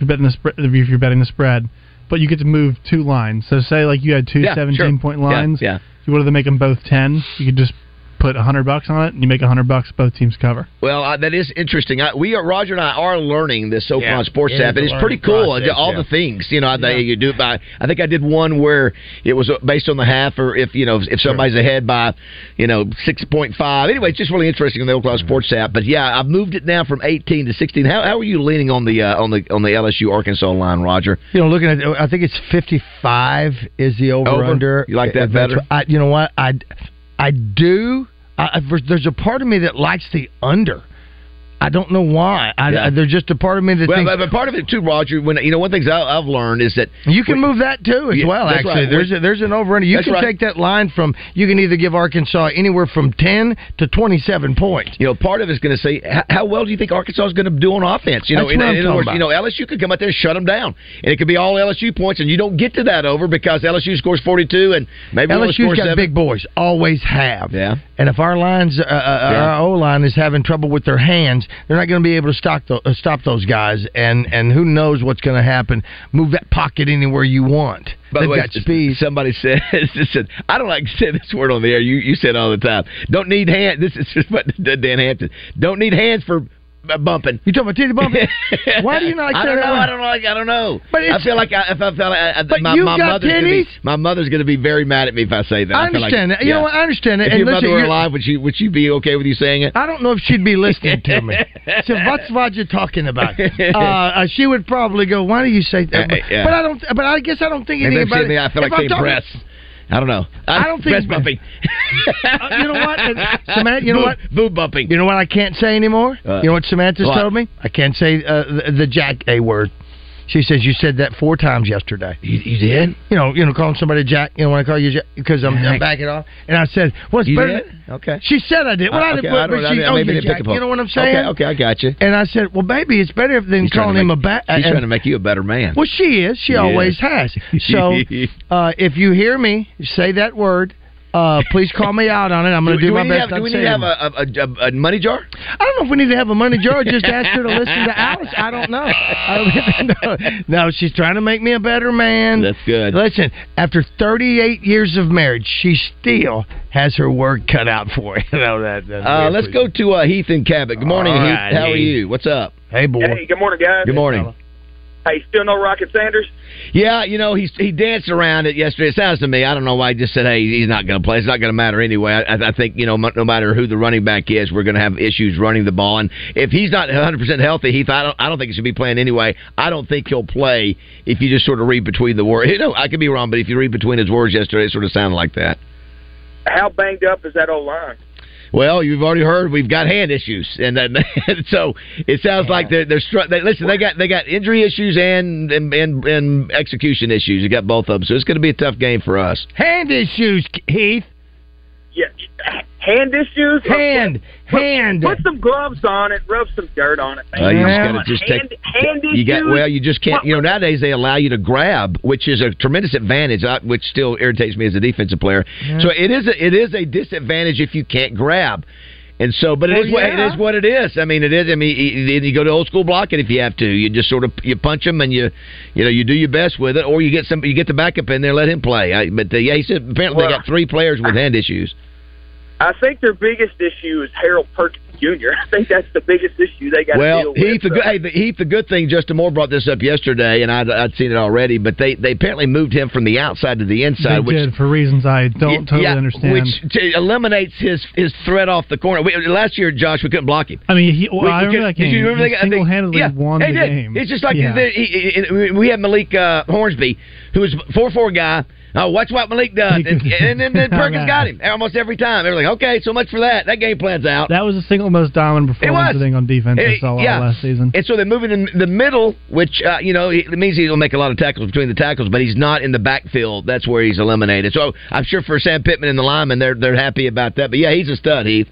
If you're betting the spread, if you're betting the spread, but you get to move two lines. So say like you had two yeah, seventeen sure. point lines. Yeah, yeah. You wanted to make them both ten. You could just put one hundred bucks on it, and you make one hundred bucks, both teams cover. Well, uh, that is interesting. I, we are, Roger and I are learning this Oakland yeah, sports it app, and it's pretty cool, process, all yeah. the things, you know, I, yeah. they, you do. By, I think I did one where it was based on the half, or if, you know, if somebody's sure. ahead by, you know, six point five. Anyway, it's just really interesting on the Oakland mm-hmm. sports app. But, yeah, I've moved it now from eighteen to sixteen. How, how are you leaning on the, uh, on the on the L S U-Arkansas line, Roger? You know, looking at it, I think it's fifty-five is the over-under. Over? You like that better? I, you know what? I... I do. I, there's a part of me that likes the under. I don't know why. I, yeah. I, there's just a part of me that well, thinks... But part of it, too, Roger, when you know, one thing I've learned is that... You can when, move that, too, as yeah, well, actually. Right. There's a, there's an over-under. You that's can right. take that line from... You can either give Arkansas anywhere from ten to twenty-seven points. You know, part of it's going to say, how, how well do you think Arkansas is going to do on offense? You know, in, in other words, about. you know, L S U could come out there and shut them down. And it could be all L S U points, and you don't get to that over because L S U scores forty-two, and maybe L S U's scores got seven. Big boys. Always have. Yeah. And if our lines, uh, uh, yeah. our O-line is having trouble with their hands, they're not going to be able to stock the, uh, stop those guys, and, and who knows what's going to happen. Move that pocket anywhere you want. By They've the way, got speed. Somebody said, said, I don't like to say this word on the air. You you said it all the time. Don't need hands. This is just what Dan Hampton. Don't need hands for bumping. You talking about titty bumping? Why do you not like I don't that know. One? I don't like. I don't know. But I feel like I, if I felt like I, but my, you my got mother's titties. Be, my mother's going to be very mad at me if I say that. I, I understand like, that. You yeah. know what? I understand it. If and your listen, mother were alive, would she would she be okay with you saying it? I don't know if she'd be listening to me. So what's what you're talking about? Uh, she would probably go, "Why do you say that?" But, uh, yeah. but I don't. But I guess I don't think anything about it. I feel like saying breasts. I don't know. I, I don't think... Breast bumping. uh, you know what, Samantha? You know boob, what? Boob bumping. You know what I can't say anymore? Uh, you know what Samantha's what? told me? I can't say uh, the, the Jack A word. She says, you said that four times yesterday. You, you did? You know, you know, calling somebody Jack. You know, when I call you Jack, because I'm, I'm backing off. And I said, what's well, better? Did? Okay. She said I did. Well, uh, okay, I didn't put it, but she called you Jack. You know what I'm saying? Okay, okay, I got you. And I said, well, baby, it's better than calling him a bat. She's trying to make you a better man. Well, she is. She yeah. always has. So uh, if you hear me say that word, Uh, please call me out on it. I'm going to do, do my best. Have, do we need to have a, a, a, a money jar? I don't know if we need to have a money jar. Just ask her to listen to Alice. I don't know. I don't know. No, she's trying to make me a better man. That's good. Listen, after thirty-eight years of marriage, she still has her work cut out for her. You know, that, uh, let's go to uh, Heath and Cabot. Good morning, right, Heath. How are you? What's up? Hey, boy. Hey, good morning, guys. Good morning. Hello. Hey, still no Rocket Sanders? Yeah, you know, he he danced around it yesterday. It sounds to me, I don't know why he just said, hey, he's not going to play. It's not going to matter anyway. I, I think, you know, no matter who the running back is, we're going to have issues running the ball. And if he's not one hundred percent healthy, Heath, I don't, I don't think he should be playing anyway. I don't think he'll play if you just sort of read between the words. You know, I could be wrong, but if you read between his words yesterday, it sort of sounded like that. How banged up is that O-line? Well, you've already heard we've got hand issues, and, and, and so it sounds yeah. like they're they're str- they, listen. They got they got injury issues and and, and, and execution issues. You got both of them, so it's going to be a tough game for us. Hand issues, Heath. Yeah, hand issues. Hand, put, hand. Put some gloves on it. Rub some dirt on it. Uh, you yeah. just gotta just take. Hand, hand you issues. Got, well, you just can't. You know, nowadays they allow you to grab, which is a tremendous advantage, which still irritates me as a defensive player. Yeah. So it is. A, it is a disadvantage if you can't grab. And so, but it well, is what yeah. it is. What it is. I mean, it is. I mean, you, you go to old school blocking if you have to. You just sort of you punch him and you, you know, you do your best with it, or you get some. You get the backup in there, let him play. I, but uh, yeah, he said apparently well, they got three players with hand issues. I think their biggest issue is Harold Perkins Junior I think that's the biggest issue they got well, to deal with. Well, Heath, so. hey, Heath, the good thing, Justin Moore brought this up yesterday, and I'd, I'd seen it already, but they, they apparently moved him from the outside to the inside. They which, did, for reasons I don't totally yeah, understand. Which t- eliminates his, his threat off the corner. We, last year, Josh, we couldn't block him. I mean, he, well, we, I we remember that game. You remember he that single-handedly yeah, won the did. game. It's just like yeah. the, he, he, we had Malik uh, Hornsby, who was a four four guy. Oh, watch what Malik does. And, and then, then Perkins oh, got him almost every time. They were like, okay, so much for that. That game plan's out. That was the single most dominant performance thing on defense it, I saw yeah. last season. And so they're moving in the middle, which, uh, you know, it means he'll make a lot of tackles between the tackles, but he's not in the backfield. That's where he's eliminated. So I'm sure for Sam Pittman and the linemen, they're, they're happy about that. But, yeah, he's a stud, Heath.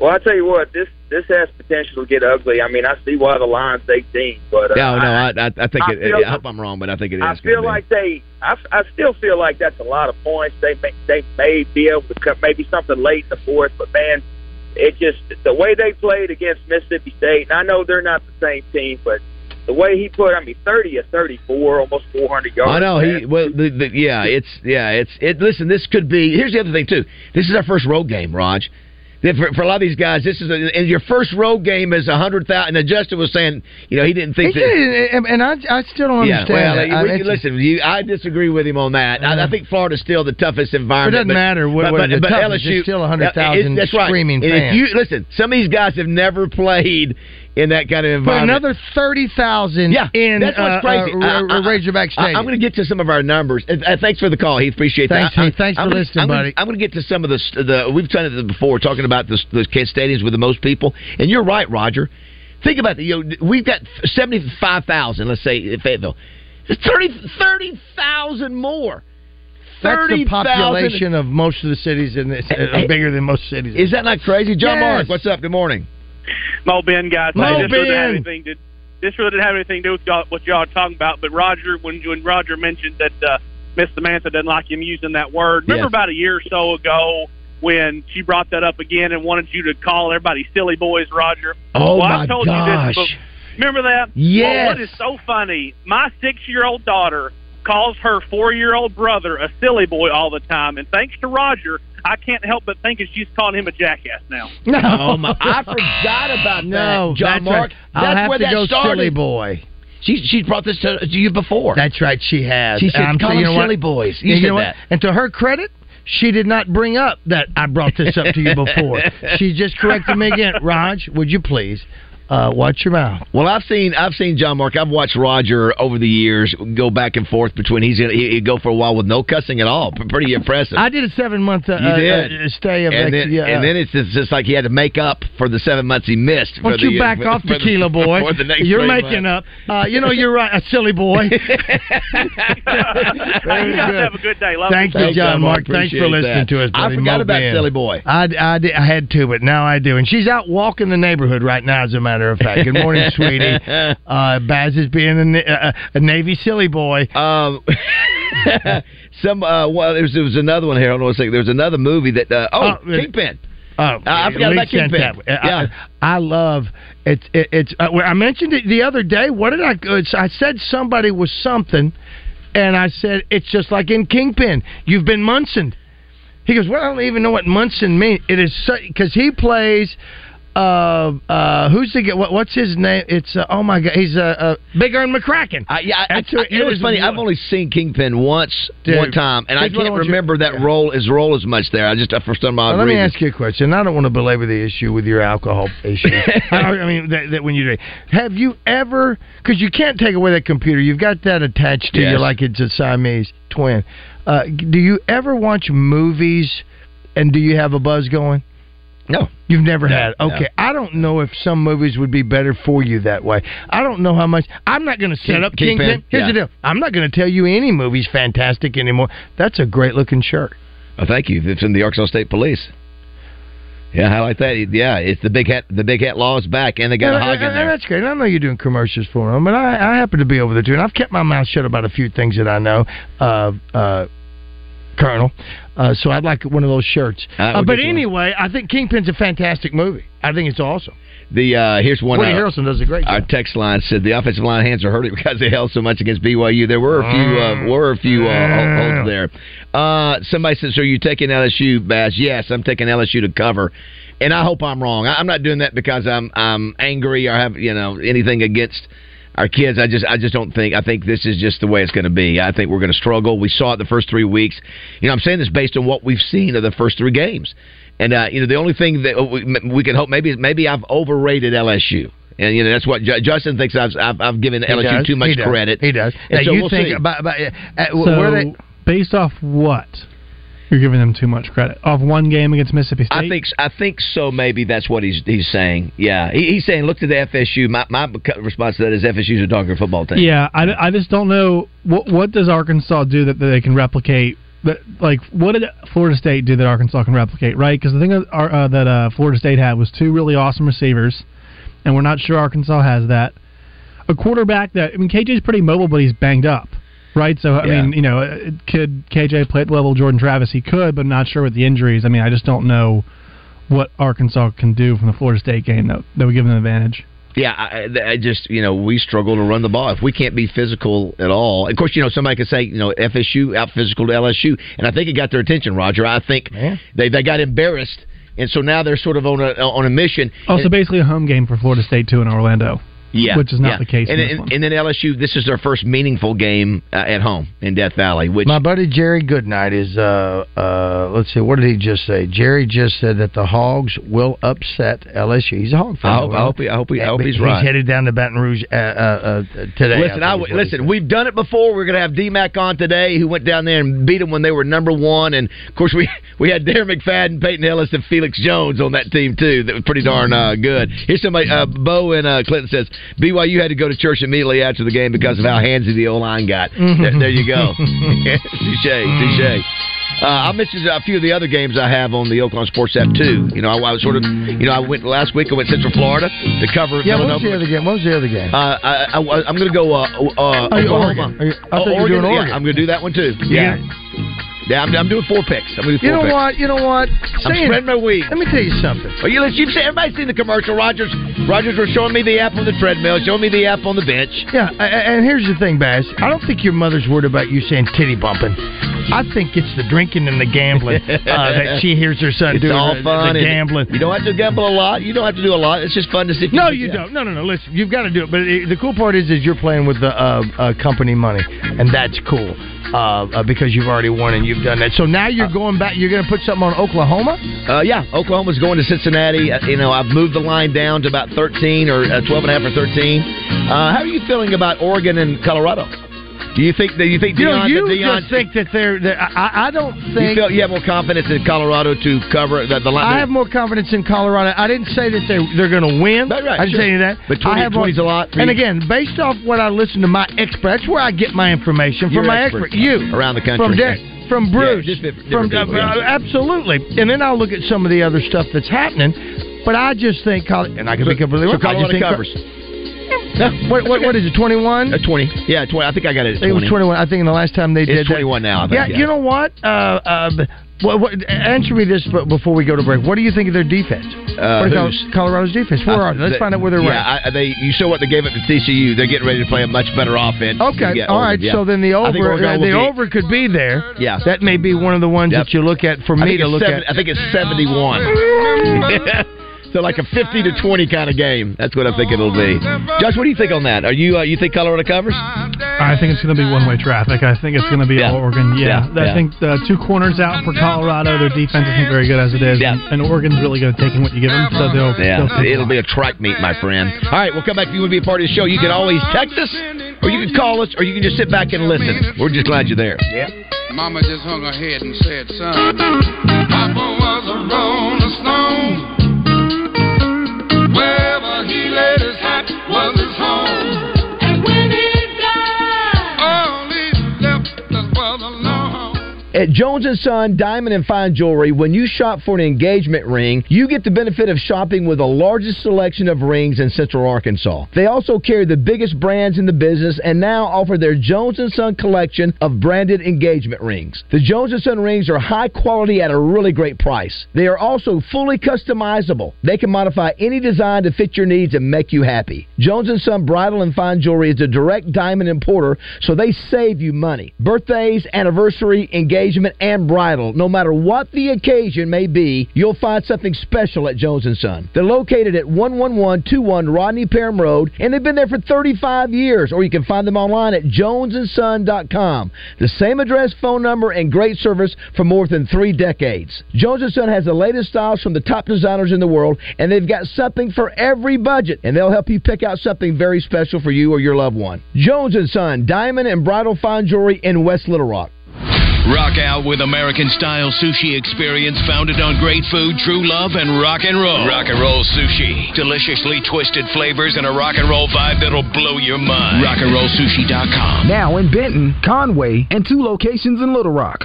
Well, I tell you what, this this has potential to get ugly. I mean, I see why the line's eighteen, but uh, no, no, I, I, I think I, it, feel, I hope I'm wrong, but I think it is. I feel like they, I, I still feel like that's a lot of points. They may, they may be able to cut maybe something late in the fourth, but man, it just the way they played against Mississippi State. And I know they're not the same team, but the way he put, I mean, thirty or thirty-four, almost four hundred yards. I know he. Well, the, the, yeah, it's yeah, it's it. Listen, this could be. Here's the other thing too. This is our first road game, Raj. For, for a lot of these guys, this is a, and your first road game is a hundred thousand. And Justin was saying, you know, he didn't think he that. Did, and I, I still don't yeah, understand. Well, that. I, listen, you, I disagree with him on that. Uh, I, I think Florida's still the toughest environment. It doesn't but, matter. What, but, what, but, but L S U is still a hundred thousand screaming right. fans. If you listen, some of these guys have never played in that kind of environment. But another thirty thousand yeah, in that's what's uh, crazy. Uh, I, I, Razorback Stadium. I, I'm going to get to some of our numbers. Uh, thanks for the call, Heath. Appreciate thanks, that. Heath, I, thanks I'm for gonna, listening, I'm buddy. Gonna, I'm going to get to some of the, the we've done it before, talking about the, the stadiums with the most people. And you're right, Roger. Think about it. You know, we've got seventy-five thousand, let's say, in Fayetteville. It's thirty thousand more. That's the population of most of the cities in this, uh, hey, bigger than most cities. Is that not crazy? John yes. Mark, what's up? Good morning. Mo Ben, guys. Mo this, Ben. Really didn't have anything to, this really didn't have anything to do with y'all, what y'all are talking about, but Roger, when, when Roger mentioned that uh, Miss Samantha doesn't like him using that word, remember yes. about a year or so ago when she brought that up again and wanted you to call everybody silly boys, Roger? Oh, well, my I told gosh. You this, remember that? Yes. Well, what is so funny, my six-year-old daughter calls her four-year-old brother a silly boy all the time, and thanks to Roger, I can't help but think it's just calling him a jackass now. No, oh my, I forgot about no, that, John Mark. Right. That's I'll have where to that go started. Silly boy. She, she's brought this to you before. That's right, she has. She said, um, call so, them silly what? Boys. You, you said know that. What? And to her credit, she did not bring up that I brought this up to you before. She just corrected me again. Raj, would you please? Uh, watch your mouth. Well, I've seen I've seen John Mark. I've watched Roger over the years go back and forth between he's he'd go for a while with no cussing at all. Pretty impressive. I did a seven month uh, uh, stay of and, ex- then, uh, and then it's just, just like he had to make up for the seven months he missed. Why don't you the, back uh, off, for tequila the, boy? For the next you're making months. Up. Uh, you know, you're right, a silly boy. You guys have a good day. Love Thank you, Thank John Mark. Thanks for listening that. To us. Buddy. I forgot Mo about Ben. Silly boy. I, I, did, I had to, but now I do. And she's out walking the neighborhood right now, as a matter. Matter of fact, good morning, sweetie. Uh, Baz is being a, uh, a Navy silly boy. Um, some uh, well, there was, there was another one here. I don't know what to say. There was another movie that uh, oh, oh, Kingpin. Oh, uh, I forgot about Kingpin. Yeah. I, I love it. it it's uh, I mentioned it the other day. What did I? It's, I said somebody was something, and I said it's just like in Kingpin. You've been Munson. He goes, well, I don't even know what Munson means. It is because he plays. Uh, uh, who's the what, what's his name? It's uh, oh my god, he's a uh, uh, Big Earn McCracken. Uh, yeah, I, I, who, I, it was funny. One. I've only seen Kingpin once, Dude, one time, and I can't remember you, that yeah. role his role as much there. I just for some odd reason. Let me ask you a question. I don't want to belabor the issue with your alcohol issue. I, I mean, that, that when you drink, have you ever? Because you can't take away that computer. You've got that attached to yes. you like it's a Siamese twin. Uh, do you ever watch movies, and do you have a buzz going? No. You've never no, had? Okay. No. I don't know if some movies would be better for you that way. I don't know how much. I'm not going to set King, up Kingpin. King Here's yeah. the deal. I'm not going to tell you any movie's fantastic anymore. That's a great-looking shirt. Oh, thank you. It's in the Arkansas State Police. Yeah, I like that. Yeah, it's the big hat. The big hat law is back, and they got yeah, a hog in there. That's great. And I know you're doing commercials for them, but I, I happen to be over there, too, and I've kept my mouth shut about a few things that I know. Uh, uh, Colonel. Uh, so I'd like one of those shirts. Uh, but anyway, I think Kingpin's a fantastic movie. I think it's awesome. The uh, here's one. Woody uh, Harrelson does a great job. Our text line said the offensive line hands are hurting because they held so much against B Y U. There were a few uh, were a few uh, holds there. Uh, somebody says, so are you taking L S U, Bass? Yes, I'm taking L S U to cover. And I hope I'm wrong. I'm not doing that because I'm I'm angry or have you know anything against our kids. I just I just don't think, I think this is just the way it's going to be. I think we're going to struggle. We saw it the first three weeks. You know, I'm saying this based on what we've seen of the first three games. And, uh, you know, the only thing that we, we can hope, maybe maybe I've overrated L S U. And, you know, that's what J- Justin thinks I've I've, I've given he L S U does. Too much he credit. He does. And now so you we'll think see. About, about uh, so where they... based off what? You're giving them too much credit off one game against Mississippi State. I think I think so. Maybe that's what he's he's saying. Yeah, he, he's saying look to the F S U. My my response to that is F S U's a darker football team. Yeah, I, I just don't know what what does Arkansas do that, that they can replicate. That, like what did Florida State do that Arkansas can replicate? Right? Because the thing that, uh, that uh, Florida State had was two really awesome receivers, and we're not sure Arkansas has that. A quarterback that I mean K J's pretty mobile, but he's banged up. Right, so I yeah. mean, you know, could K J play at the level of Jordan Travis? He could, but I'm not sure with the injuries. I mean, I just don't know what Arkansas can do from the Florida State game that that would give them an advantage. Yeah, I, I just, you know, we struggle to run the ball. If we can't be physical at all, of course, you know, somebody could say, you know, F S U out physical to L S U, and I think it got their attention, Roger. I think yeah. they they got embarrassed and so now they're sort of on a on a mission. Oh, so basically a home game for Florida State too in Orlando. Yeah, which is not yeah. the case. And, in this and, one. and then L S U, this is their first meaningful game uh, at home in Death Valley. Which my buddy Jerry Goodnight is. Uh, uh, let's see, what did he just say? Jerry just said that the Hogs will upset L S U. He's a Hog fan. I hope. Right? I hope. He, I hope, he, I hope he's, he's right. He's headed down to Baton Rouge uh, uh, uh, today. Listen, I w- listen. We've done it before. We're going to have D-Mac on today, who went down there and beat them when they were number one. And of course, we we had Darren McFadden, Peyton Ellis, and Felix Jones on that team too. That was pretty darn uh, good. Here's somebody. Uh, Bo and uh, Clinton says. B Y U had to go to church immediately after the game because of how handsy the O-line got. Mm-hmm. There, there you go. Touche, touche. Uh, I mentioned a few of the other games I have on the Oakland Sports app, too. You know, I, I was sort of, you know, I went last week, I went to Central Florida to cover yeah, Villanova. Yeah, what was the other game? What was the other game? Uh, I, I, I'm going to go uh, uh, Oklahoma. Oregon. You, I thought oh, you were doing Oregon. Yeah, I'm going to do that one, too. Yeah. yeah. Yeah, I'm, I'm doing four picks. I'm doing four you know picks. what? You know what? I'm Saying, spreading my wings. Let me tell you something. Well, you, you've seen, everybody's seen the commercial. Rogers, Rogers was showing me the app on the treadmill, showing me the app on the bench. Yeah, and here's the thing, Bass. I don't think your mother's worried about you saying titty bumping. I think it's the drinking and the gambling uh, that she hears her son it's doing. It's all fun. The, the gambling. You don't have to gamble a lot. You don't have to do a lot. It's just fun to see. No, you, you don't. No, no, no. Listen, you've got to do it. But it, the cool part is, is you're playing with the uh, uh, company money, and that's cool. Uh, uh, because you've already won and you've done that. So now you're going back. You're going to put something on Oklahoma? Uh, yeah. Oklahoma's going to Cincinnati. Uh, you know, I've moved the line down to about thirteen or uh, twelve and a half or thirteen. Uh, how are you feeling about Oregon and Colorado? Do you think that you think Deion? You, know, you Deion, just think that they're. they're I, I don't think you, feel, you have more confidence in Colorado to cover the, the line. I have more confidence in Colorado. I didn't say that they they're going to win. Right, right, I didn't sure. say any of that. But twenty, I have twenty's a lot. And you. Again, based off what I listen to my expert, that's where I get my information from. You're my expert, expert, you around the country from Dick. From Bruce, yeah, different, different from people, uh, yeah. absolutely, and then I'll look at some of the other stuff that's happening. But I just think, and I can so, be completely wrong. So Colorado I just think covers. Co- No, what, what, okay. what is it, twenty-one? Uh, twenty. Yeah, twenty. I think I got it at twenty. It was twenty-one. I think in the last time they did it's twenty-one that. Now. I yeah, yeah, you know what? Uh, uh, what, what? Answer me this before we go to break. What do you think of their defense? Uh, what is Colorado's defense? Where uh, are they? Let's the, find out where they're yeah, ranked. I, they, you saw what they gave up to T C U. They're getting ready to play a much better offense. Okay, all right. Yeah. So then the over uh, the over could be there. Yeah. That may be one of the ones yep. that you look at for me to look seven, at. I think it's seventy-one. So like a fifty to twenty kind of game. That's what I think it'll be. Josh, what do you think on that? Are you uh, you think Colorado covers? I think it's going to be one way traffic. I think it's going to be yeah. Oregon. Yeah, yeah. I yeah. think the two corners out for Colorado. Their defense isn't very good as it is, yeah. and, and Oregon's really good at taking what you give them. So they'll, yeah. they'll it'll be a track meet, my friend. All right, we'll come back. If you want to be a part of the show, you can always text us, or you can call us, or you can just sit back and listen. We're just glad you're there. Yeah. Mama just hung her head and said, "Son, Papa was a rolling stone. Wherever he laid his hat was his home. And when he died, all he left us was alone." At Jones and Son Diamond and Fine Jewelry, when you shop for an engagement ring, you get the benefit of shopping with the largest selection of rings in Central Arkansas. They also carry the biggest brands in the business and now offer their Jones and Son collection of branded engagement rings. The Jones and Son rings are high quality at a really great price. They are also fully customizable. They can modify any design to fit your needs and make you happy. Jones and Son Bridal and Fine Jewelry is a direct diamond importer, so they save you money. Birthdays, anniversary, engagement, and bridal, no matter what the occasion may be, you'll find something special at Jones and Son. They're located at one one one two one Rodney Parham Road, and they've been there for thirty-five years, or you can find them online at jones and son dot com. The same address, phone number, and great service for more than three decades. Jones and Son has the latest styles from the top designers in the world, and they've got something for every budget, and they'll help you pick out something very special for you or your loved one. Jones and Son, Diamond and Bridal Fine Jewelry in West Little Rock. Rock out with American-style sushi experience founded on great food, true love, and rock and roll. Rock and roll sushi. Deliciously twisted flavors and a rock and roll vibe that'll blow your mind. rock and roll sushi dot com. Now in Benton, Conway, and two locations in Little Rock.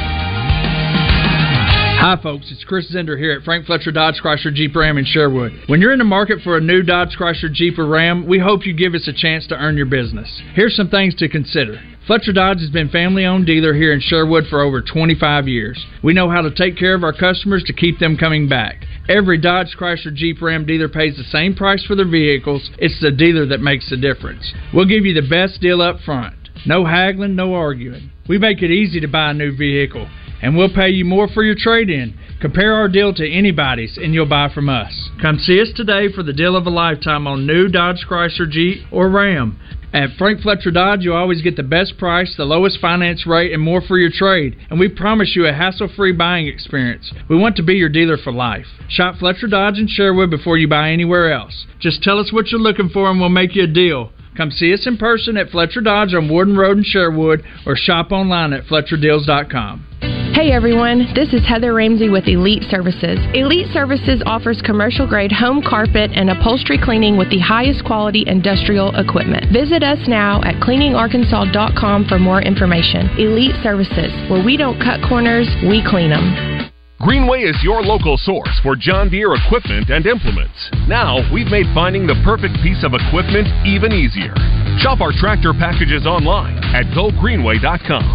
Hi, folks. It's Chris Zender here at Frank Fletcher Dodge Chrysler Jeep Ram in Sherwood. When you're in the market for a new Dodge Chrysler Jeep or Ram, we hope you give us a chance to earn your business. Here's some things to consider. Fletcher Dodge has been family-owned dealer here in Sherwood for over twenty-five years. We know how to take care of our customers to keep them coming back. Every Dodge Chrysler Jeep Ram dealer pays the same price for their vehicles. It's the dealer that makes the difference. We'll give you the best deal up front. No haggling, no arguing. We make it easy to buy a new vehicle. And we'll pay you more for your trade-in. Compare our deal to anybody's, and you'll buy from us. Come see us today for the deal of a lifetime on new Dodge Chrysler Jeep or Ram. At Frank Fletcher Dodge, you'll always get the best price, the lowest finance rate, and more for your trade. And we promise you a hassle-free buying experience. We want to be your dealer for life. Shop Fletcher Dodge in Sherwood before you buy anywhere else. Just tell us what you're looking for, and we'll make you a deal. Come see us in person at Fletcher Dodge on Warden Road in Sherwood, or shop online at fletcher deals dot com. Hey everyone, this is Heather Ramsey with Elite Services. Elite Services offers commercial-grade home carpet and upholstery cleaning with the highest quality industrial equipment. Visit us now at cleaning arkansas dot com for more information. Elite Services, where we don't cut corners, we clean them. Greenway is your local source for John Deere equipment and implements. Now, we've made finding the perfect piece of equipment even easier. Shop our tractor packages online at go greenway dot com.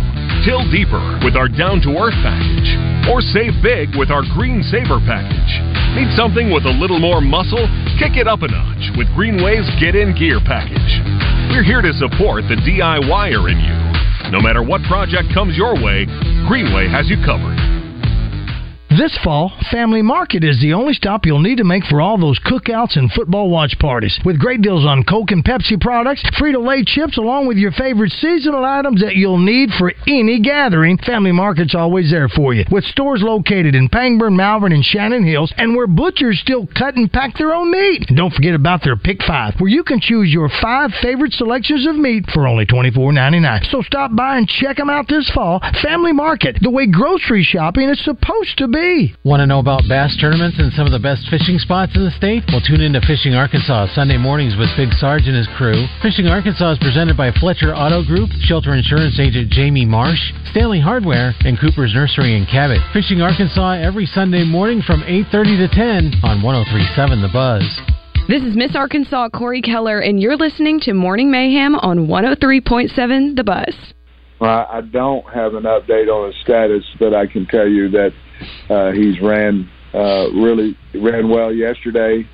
Till deeper with our down-to-earth package. Or save big with our Green Saver package. Need something with a little more muscle? Kick it up a notch with Greenway's Get In Gear package. We're here to support the DIYer in you. No matter what project comes your way, Greenway has you covered. This fall, Family Market is the only stop you'll need to make for all those cookouts and football watch parties. With great deals on Coke and Pepsi products, Frito-Lay chips, along with your favorite seasonal items that you'll need for any gathering, Family Market's always there for you. With stores located in Pangburn, Malvern, and Shannon Hills, and where butchers still cut and pack their own meat. And don't forget about their Pick Five, where you can choose your five favorite selections of meat for only twenty-four ninety-nine. So stop by and check them out this fall. Family Market, the way grocery shopping is supposed to be. Want to know about bass tournaments and some of the best fishing spots in the state? Well, tune in to Fishing Arkansas Sunday mornings with Big Sarge and his crew. Fishing Arkansas is presented by Fletcher Auto Group, Shelter Insurance Agent Jamie Marsh, Stanley Hardware, and Cooper's Nursery in Cabot. Fishing Arkansas every Sunday morning from eight thirty to ten on one oh three point seven The Buzz. This is Miss Arkansas Corey Keller, and you're listening to Morning Mayhem on one oh three point seven The Buzz. Well, I don't have an update on his status, but I can tell you that Uh, he's ran uh, really ran well yesterday,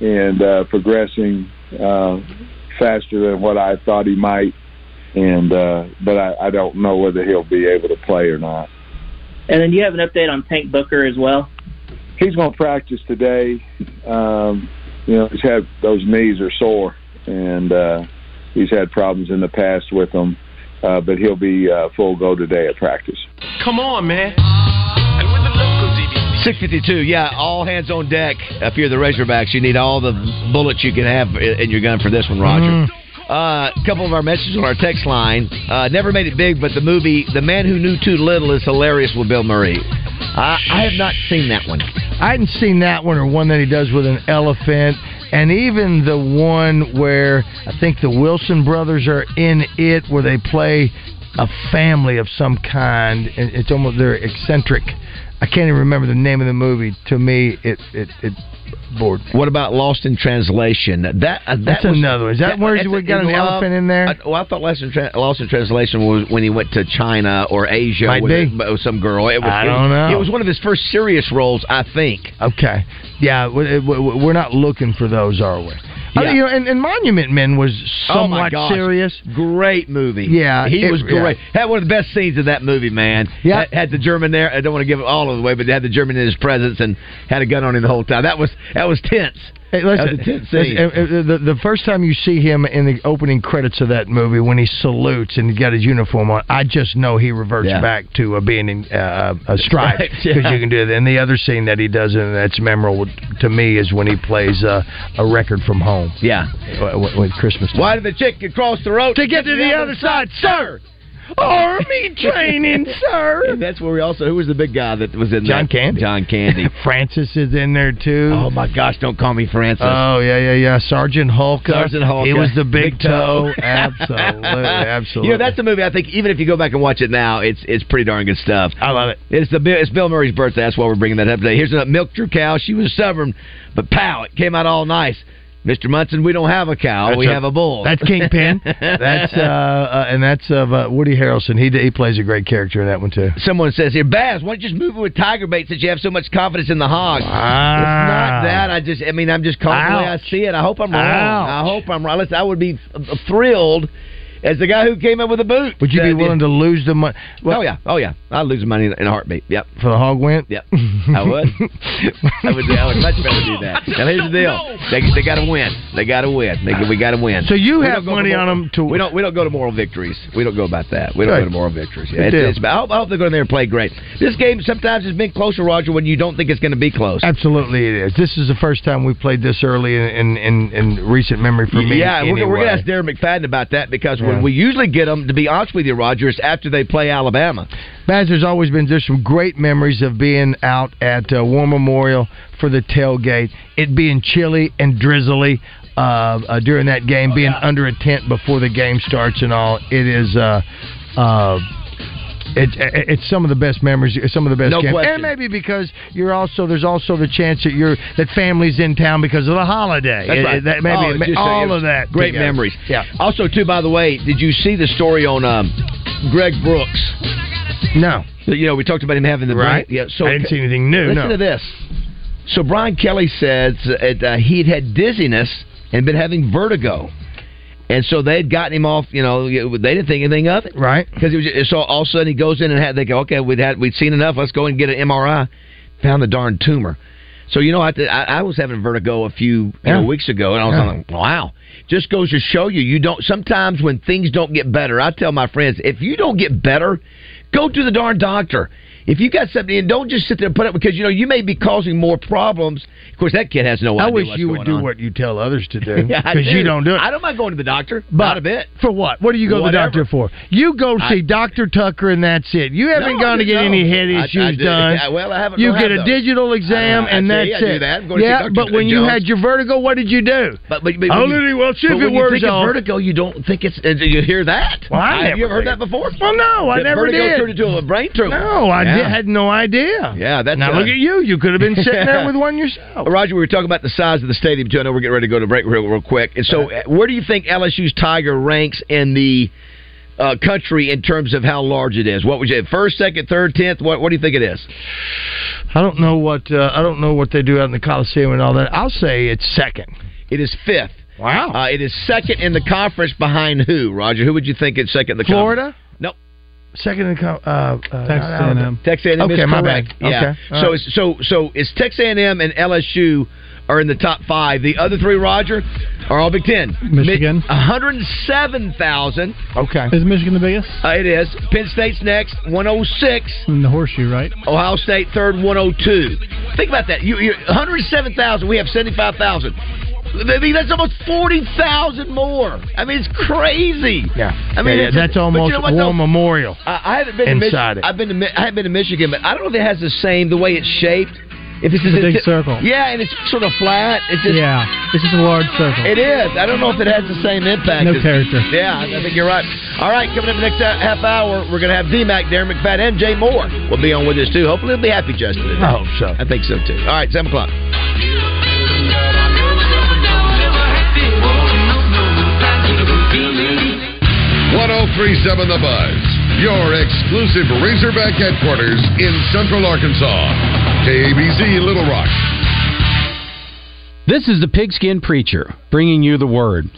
and uh, progressing uh, faster than what I thought he might. And uh, but I, I don't know whether he'll be able to play or not. And then you have an update on Tank Booker as well. He's going to practice today. Um, you know, he's had those knees are sore, and uh, he's had problems in the past with them. Uh, but he'll be uh, full go today at practice. Come on, man. six fifty-two, yeah, all hands on deck. If you're the Razorbacks, you need all the bullets you can have in your gun for this one, Roger. Mm. Uh, a couple of our messages on our text line. Uh, never made it big, but the movie The Man Who Knew Too Little is hilarious with Bill Murray. I, I have not seen that one. I hadn't seen that one or one that he does with an elephant. And even the one where I think the Wilson brothers are in it, where they play a family of some kind. And it's almost, they're eccentric. I can't even remember the name of the movie. To me, it it, it bored me. What about Lost in Translation? That, uh, that that's was, another one. Is that, that where we got an love, elephant in there? I, well, I thought Lost in, Trans- Lost in Translation was when he went to China or Asia Might with be. some girl. It was, I don't it, know. It was one of his first serious roles, I think. Okay. Yeah, we're not looking for those, are we? Yeah. I mean, you know, and, and Monument Men was somewhat oh serious. Great movie. Yeah. He it, was great. Yeah. Had one of the best scenes of that movie, man. Yeah. Had, had the German there. I don't want to give it all of the way, but they had the German in his presence and had a gun on him the whole time. That was that was tense. Hey, listen, listen, the, the first time you see him in the opening credits of that movie, when he salutes and he's got his uniform on, I just know he reverts yeah. back to uh, being in uh, a stripe, because yeah. you can do that. And the other scene that he does, and that's memorable to me, is when he plays uh, a record from home. Yeah. With Christmas time. Why did the chicken cross the road? To get to the, the other side, sir! Army training, sir. And that's where we also, who was the big guy that was in there? John Candy. John Candy. Francis is in there, too. Oh, my gosh, don't call me Francis. Oh, yeah, yeah, yeah. Sergeant Hulka. Sergeant Hulka. He was the big, big toe. toe. Absolutely, absolutely. You know, that's a movie I think, even if you go back and watch it now, it's it's pretty darn good stuff. I love it. It's the it's Bill Murray's birthday. That's why we're bringing that up today. Here's a milked your cow. She was stubborn, but pow, it came out all nice. Mister Munson, we don't have a cow. That's we a, have a bull. That's Kingpin. that's uh, uh, and that's of uh, Woody Harrelson. He he plays a great character in that one too. Someone says here, Baz, why don't you just move it with tiger bait since you have so much confidence in the hog? Wow. It's not that. I just, I mean, I'm just calling the way I see it. I hope I'm wrong. Ouch. I hope I'm wrong. I would be thrilled as the guy who came up with the boot. Would you be willing to lose the money? Well, oh, yeah. Oh, yeah. I'd lose the money in a heartbeat. Yep. For the hog win? Yep. I would. I would. I would much better do that. Now, here's the deal. They, they got to win. They got to win. They, we got to win. So you have money on them to win. We don't, we don't go to moral victories. We don't go about that. We don't right. go to moral victories. Yeah, it's, it's about, I, hope, I hope they go in there and play great. This game sometimes has been closer, Roger, when you don't think it's going to be close. Absolutely it is. This is the first time we played this early in, in, in, in recent memory for me. Yeah, anyway. we're, we're going to ask Darren McFadden about that because we're We usually get them, to be honest with you, Roger, after they play Alabama. Baz, there's always been just some great memories of being out at uh, War Memorial for the tailgate, it being chilly and drizzly uh, uh, during that game, oh, being yeah. under a tent before the game starts and all. It is... Uh, uh, It, it, it's some of the best memories, some of the best no games. Question. And maybe because you're also, there's also the chance that you're that family's in town because of the holiday. That's it, right. That maybe, oh, it, all of that. Great memories. Yeah. Also, too, by the way, did you see the story on um, Greg Brooks? No. You know, we talked about him having the... Right. Yeah, so I didn't see anything new. Listen no. to this. So Brian Kelly says uh, he'd had dizziness and been having vertigo. And so they'd gotten him off, you know, they didn't think anything of it. Right. Because he was just, so all of a sudden he goes in and had, they go, okay, we'd, had, we'd seen enough, let's go and get an M R I. Found the darn tumor. So, you know, I, I was having vertigo a few you know, weeks ago, and I was yeah. like, wow. Just goes to show you, you don't, sometimes when things don't get better, I tell my friends, if you don't get better, go to the darn doctor. If you got something, and don't just sit there and put up, because, you know, you may be causing more problems. Of course, that kid has no idea what's going on. I wish you would do what you tell others to do, because you don't do it. I don't mind going to the doctor, but not a bit. For what? What do you go to the doctor for? You go see Doctor Tucker, and that's it. You haven't gone to get any head issues done. Well, I haven't. You get a digital exam, and that's it. Yeah, but when you had your vertigo, what did you do? But but only well, see if it works off. When you think of vertigo, you don't think it's. Did you hear that? Well, have you ever heard that before? Well, no, I never did. Vertigo turned into a brain tumor. No, I didn't. I had no idea. Yeah, that's now uh, look at you. You could have been sitting there with one yourself. Roger, we were talking about the size of the stadium too. I know we're getting ready to go to break real, real quick. And so, uh, where do you think L S U's Tiger ranks in the uh, country in terms of how large it is? What would you say? First, second, third, tenth? What, what do you think it is? I don't know what uh, I don't know what they do out in the Coliseum and all that. I'll say it's second. It is fifth. Wow. Uh, it is second in the conference behind who? Roger, who would you think is second in the Florida? Conference? Florida. Second in uh, uh, Texas A and M. Texas A and M okay, is my correct. Bad. Yeah. Okay, so right. it's, so so it's Texas A and M and L S U are in the top five. The other three, Roger, are all Big Ten. Michigan, Mi- one hundred seven thousand. Okay. Is Michigan the biggest? Uh, it is. Penn State's next, one hundred six. In the horseshoe, right? Ohio State third, one hundred two. Think about that. You one hundred seven thousand. We have seventy five thousand. I mean, that's almost forty thousand more. I mean, it's crazy. Yeah. I mean, yeah, that's almost you know War Memorial. I, I haven't been inside to Mich- it. I've been to, I haven't been to Michigan, but I don't know if it has the same, the way it's shaped. If it's, it's a big it's, circle. Yeah, and it's sort of flat. It's just, yeah, it's just a large circle. It is. I don't know if it has the same impact. No as, character. Yeah, I think you're right. All right, coming up in the next half hour, we're going to have D-Mac, Darren McFadden, and Jay Moore will be on with us, too. Hopefully, he'll be happy, Justin. Today. I hope so. I think so, too. All right, seven o'clock. ten thirty-seven The Buzz, your exclusive Razorback headquarters in Central Arkansas. K A B Z Little Rock. This is the Pigskin Preacher, bringing you the word.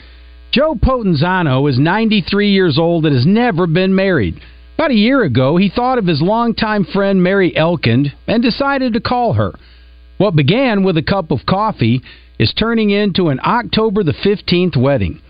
Joe Potenzano is ninety-three years old and has never been married. About a year ago, he thought of his longtime friend Mary Elkind and decided to call her. What began with a cup of coffee is turning into an October the fifteenth wedding.